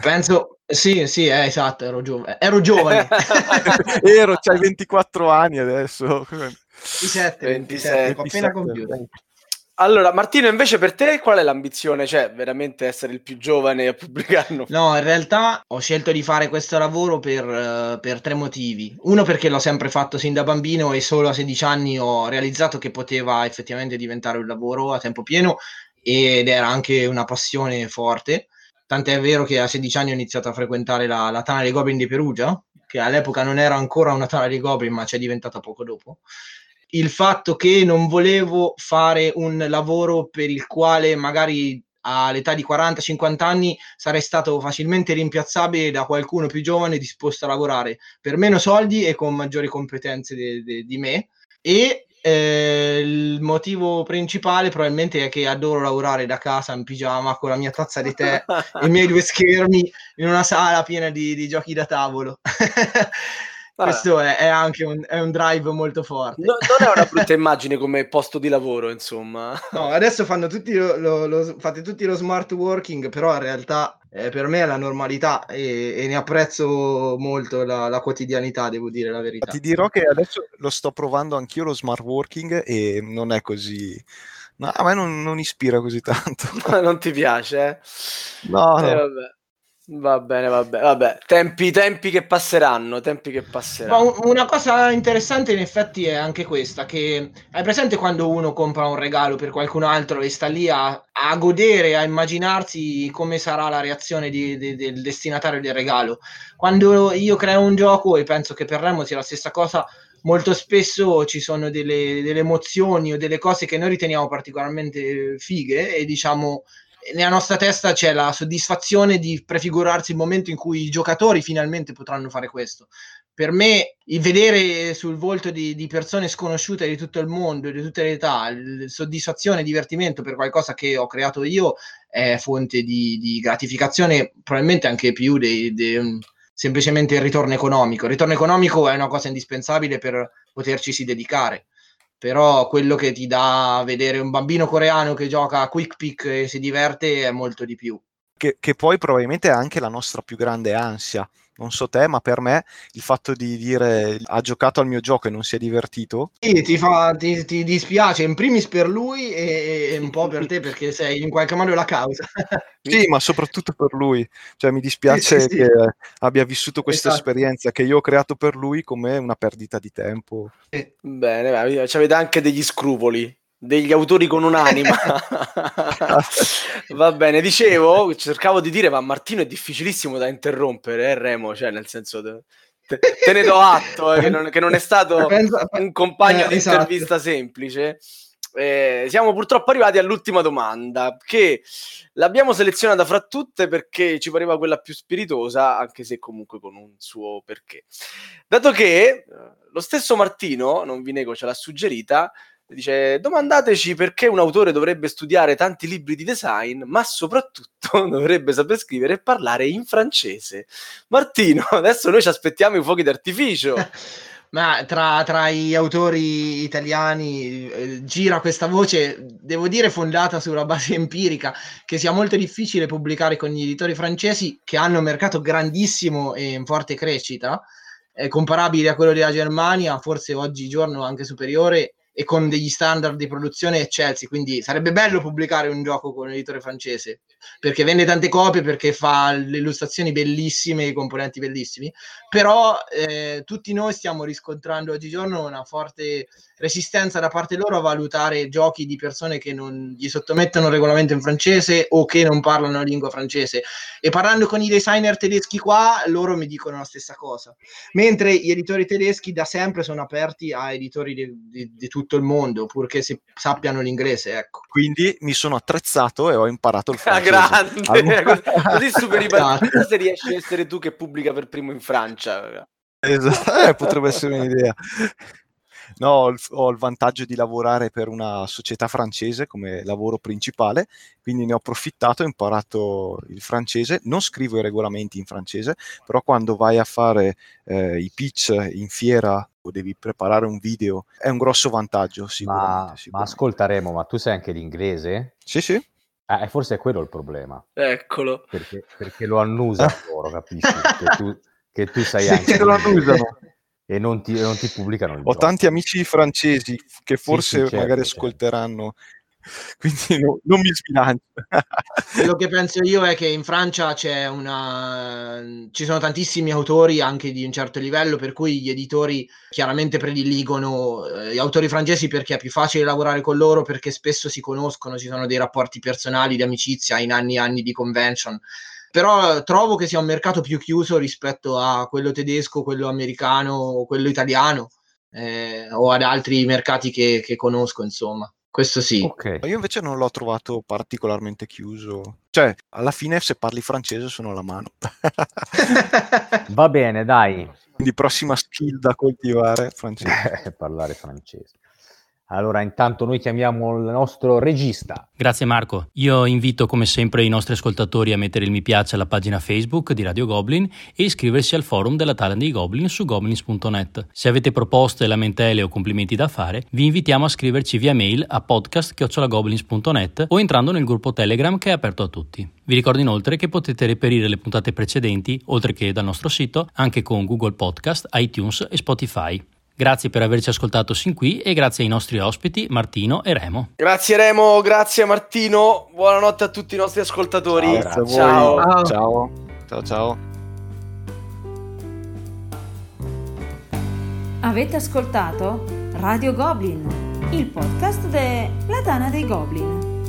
Penso, sì, sì, eh, esatto, ero giovane. Ero giovane. ero, c'hai ventiquattro anni adesso. ventisette, ventisette, ventisette appena compiuto. Allora, Martino, invece per te qual è l'ambizione? Cioè, veramente essere il più giovane a pubblicarlo? No, in realtà ho scelto di fare questo lavoro per, per tre motivi. Uno, perché l'ho sempre fatto sin da bambino e solo a sedici anni ho realizzato che poteva effettivamente diventare un lavoro a tempo pieno ed era anche una passione forte. Tant'è vero che a sedici anni ho iniziato a frequentare la, la Tana dei Goblin di Perugia, che all'epoca non era ancora una Tana dei Goblin, ma c'è diventata poco dopo. Il fatto che non volevo fare un lavoro per il quale magari all'età di quaranta cinquanta anni sarei stato facilmente rimpiazzabile da qualcuno più giovane disposto a lavorare per meno soldi e con maggiori competenze de- de- di me. E eh, il motivo principale probabilmente è che adoro lavorare da casa in pigiama con la mia tazza di tè e i miei due schermi in una sala piena di, di giochi da tavolo. Questo è, è anche un, è un drive molto forte. No, non è una brutta immagine come posto di lavoro, insomma. No, adesso fanno tutti lo, lo, lo, fate tutti lo smart working, però in realtà eh, per me è la normalità e, e ne apprezzo molto la, la quotidianità, devo dire la verità. Ti dirò che adesso lo sto provando anch'io lo smart working e non è così... No, a me non, non ispira così tanto. Non ti piace? Eh? No, eh, no. Vabbè. Va bene, va bene, vabbè, tempi, tempi che passeranno, tempi che passeranno. Ma una cosa interessante in effetti è anche questa, che hai presente quando uno compra un regalo per qualcun altro e sta lì a, a godere, a immaginarsi come sarà la reazione di, di, del destinatario del regalo? Quando io creo un gioco, e penso che per Remo sia la stessa cosa, molto spesso ci sono delle, delle emozioni o delle cose che noi riteniamo particolarmente fighe e diciamo... nella nostra testa c'è la soddisfazione di prefigurarsi il momento in cui i giocatori finalmente potranno fare questo. Per me il vedere sul volto di, di persone sconosciute di tutto il mondo, di tutte le età, soddisfazione e divertimento per qualcosa che ho creato io è fonte di, di gratificazione, probabilmente anche più dei, dei, semplicemente il ritorno economico. Il ritorno economico è una cosa indispensabile per potercisi dedicare. Però quello che ti dà vedere un bambino coreano che gioca a Quick Pick e si diverte è molto di più. Che, che poi probabilmente è anche la nostra più grande ansia. Non so te, ma per me il fatto di dire ha giocato al mio gioco e non si è divertito... Sì, ti, fa, ti, ti dispiace in primis per lui e, e un po' per te perché sei in qualche modo la causa. Sì, ma soprattutto per lui. Cioè mi dispiace sì, sì, che sì. abbia vissuto questa esatto. esperienza che io ho creato per lui come una perdita di tempo. Eh, bene, ci avete anche degli scrupoli, degli autori con un'anima. Va bene, dicevo, cercavo di dire, ma Martino è difficilissimo da interrompere, eh, Remo, cioè nel senso... De... Te ne do atto, eh, che, non, che non è stato un compagno eh, di esatto. intervista semplice. Eh, siamo purtroppo arrivati all'ultima domanda, che l'abbiamo selezionata fra tutte perché ci pareva quella più spiritosa, anche se comunque con un suo perché. Dato che lo stesso Martino, non vi nego, ce l'ha suggerita, dice: domandateci perché un autore dovrebbe studiare tanti libri di design, ma soprattutto dovrebbe saper scrivere e parlare in francese. Martino, adesso noi ci aspettiamo i fuochi d'artificio. Ma tra, tra gli autori italiani eh, gira questa voce, devo dire fondata sulla base empirica, che sia molto difficile pubblicare con gli editori francesi, che hanno un mercato grandissimo e in forte crescita, eh, comparabile a quello della Germania, forse oggigiorno anche superiore, e con degli standard di produzione eccelsi, quindi sarebbe bello pubblicare un gioco con un editore francese perché vende tante copie, perché fa le illustrazioni bellissime, i componenti bellissimi, però eh, tutti noi stiamo riscontrando oggigiorno una forte resistenza da parte loro a valutare giochi di persone che non gli sottomettono il regolamento in francese o che non parlano la lingua francese, e parlando con i designer tedeschi qua loro mi dicono la stessa cosa, mentre gli editori tedeschi da sempre sono aperti a editori di, di, di tutti tutto il mondo, purché si sappiano l'inglese, ecco. Quindi mi sono attrezzato e ho imparato il francese. Ah, grande! Allora... Così superi se riesci a essere tu che pubblica per primo in Francia. Esatto, eh, potrebbe essere un'idea. No, ho il, ho il vantaggio di lavorare per una società francese come lavoro principale, quindi ne ho approfittato, ho imparato il francese, non scrivo i regolamenti in francese, però quando vai a fare eh, i pitch in fiera o devi preparare un video, è un grosso vantaggio sicuramente. Ma, sicuramente. Ma ascolteremo, ma tu sai anche l'inglese? Sì, sì. Eh, forse è quello il problema. Eccolo. Perché, perché lo annusa loro, capisci? Che tu, che tu sai anche sì, che lo annusano. E non ti, non ti pubblicano il Ho gioco. Tanti amici francesi che forse sì, sì, certo, magari ascolteranno, certo. Quindi no, non mi sbilancio. Quello che penso io è che in Francia c'è una ci sono tantissimi autori anche di un certo livello, per cui gli editori chiaramente prediligono gli autori francesi perché è più facile lavorare con loro, perché spesso si conoscono, ci sono dei rapporti personali di amicizia in anni e anni di convention. Però trovo che sia un mercato più chiuso rispetto a quello tedesco, quello americano o quello italiano eh, o ad altri mercati che, che conosco, insomma. Questo sì. Okay. Io invece non l'ho trovato particolarmente chiuso. Cioè, alla fine se parli francese sono alla mano. Va bene, dai. Quindi prossima skill da coltivare, francese. Parlare francese. Allora, intanto noi chiamiamo il nostro regista. Grazie Marco. Io invito come sempre i nostri ascoltatori a mettere il mi piace alla pagina Facebook di Radio Goblin e iscriversi al forum della Tana dei Goblin su goblins punto net. Se avete proposte, lamentele o complimenti da fare, vi invitiamo a scriverci via mail a podcast chiocciola goblins punto net o entrando nel gruppo Telegram che è aperto a tutti. Vi ricordo inoltre che potete reperire le puntate precedenti, oltre che dal nostro sito, anche con Google Podcast, iTunes e Spotify. Grazie per averci ascoltato sin qui e grazie ai nostri ospiti Martino e Remo. Grazie Remo, grazie Martino, buonanotte a tutti i nostri ascoltatori. Ciao, ciao. Ciao. Ciao, ciao. Avete ascoltato Radio Goblin, il podcast della Tana dei Goblin.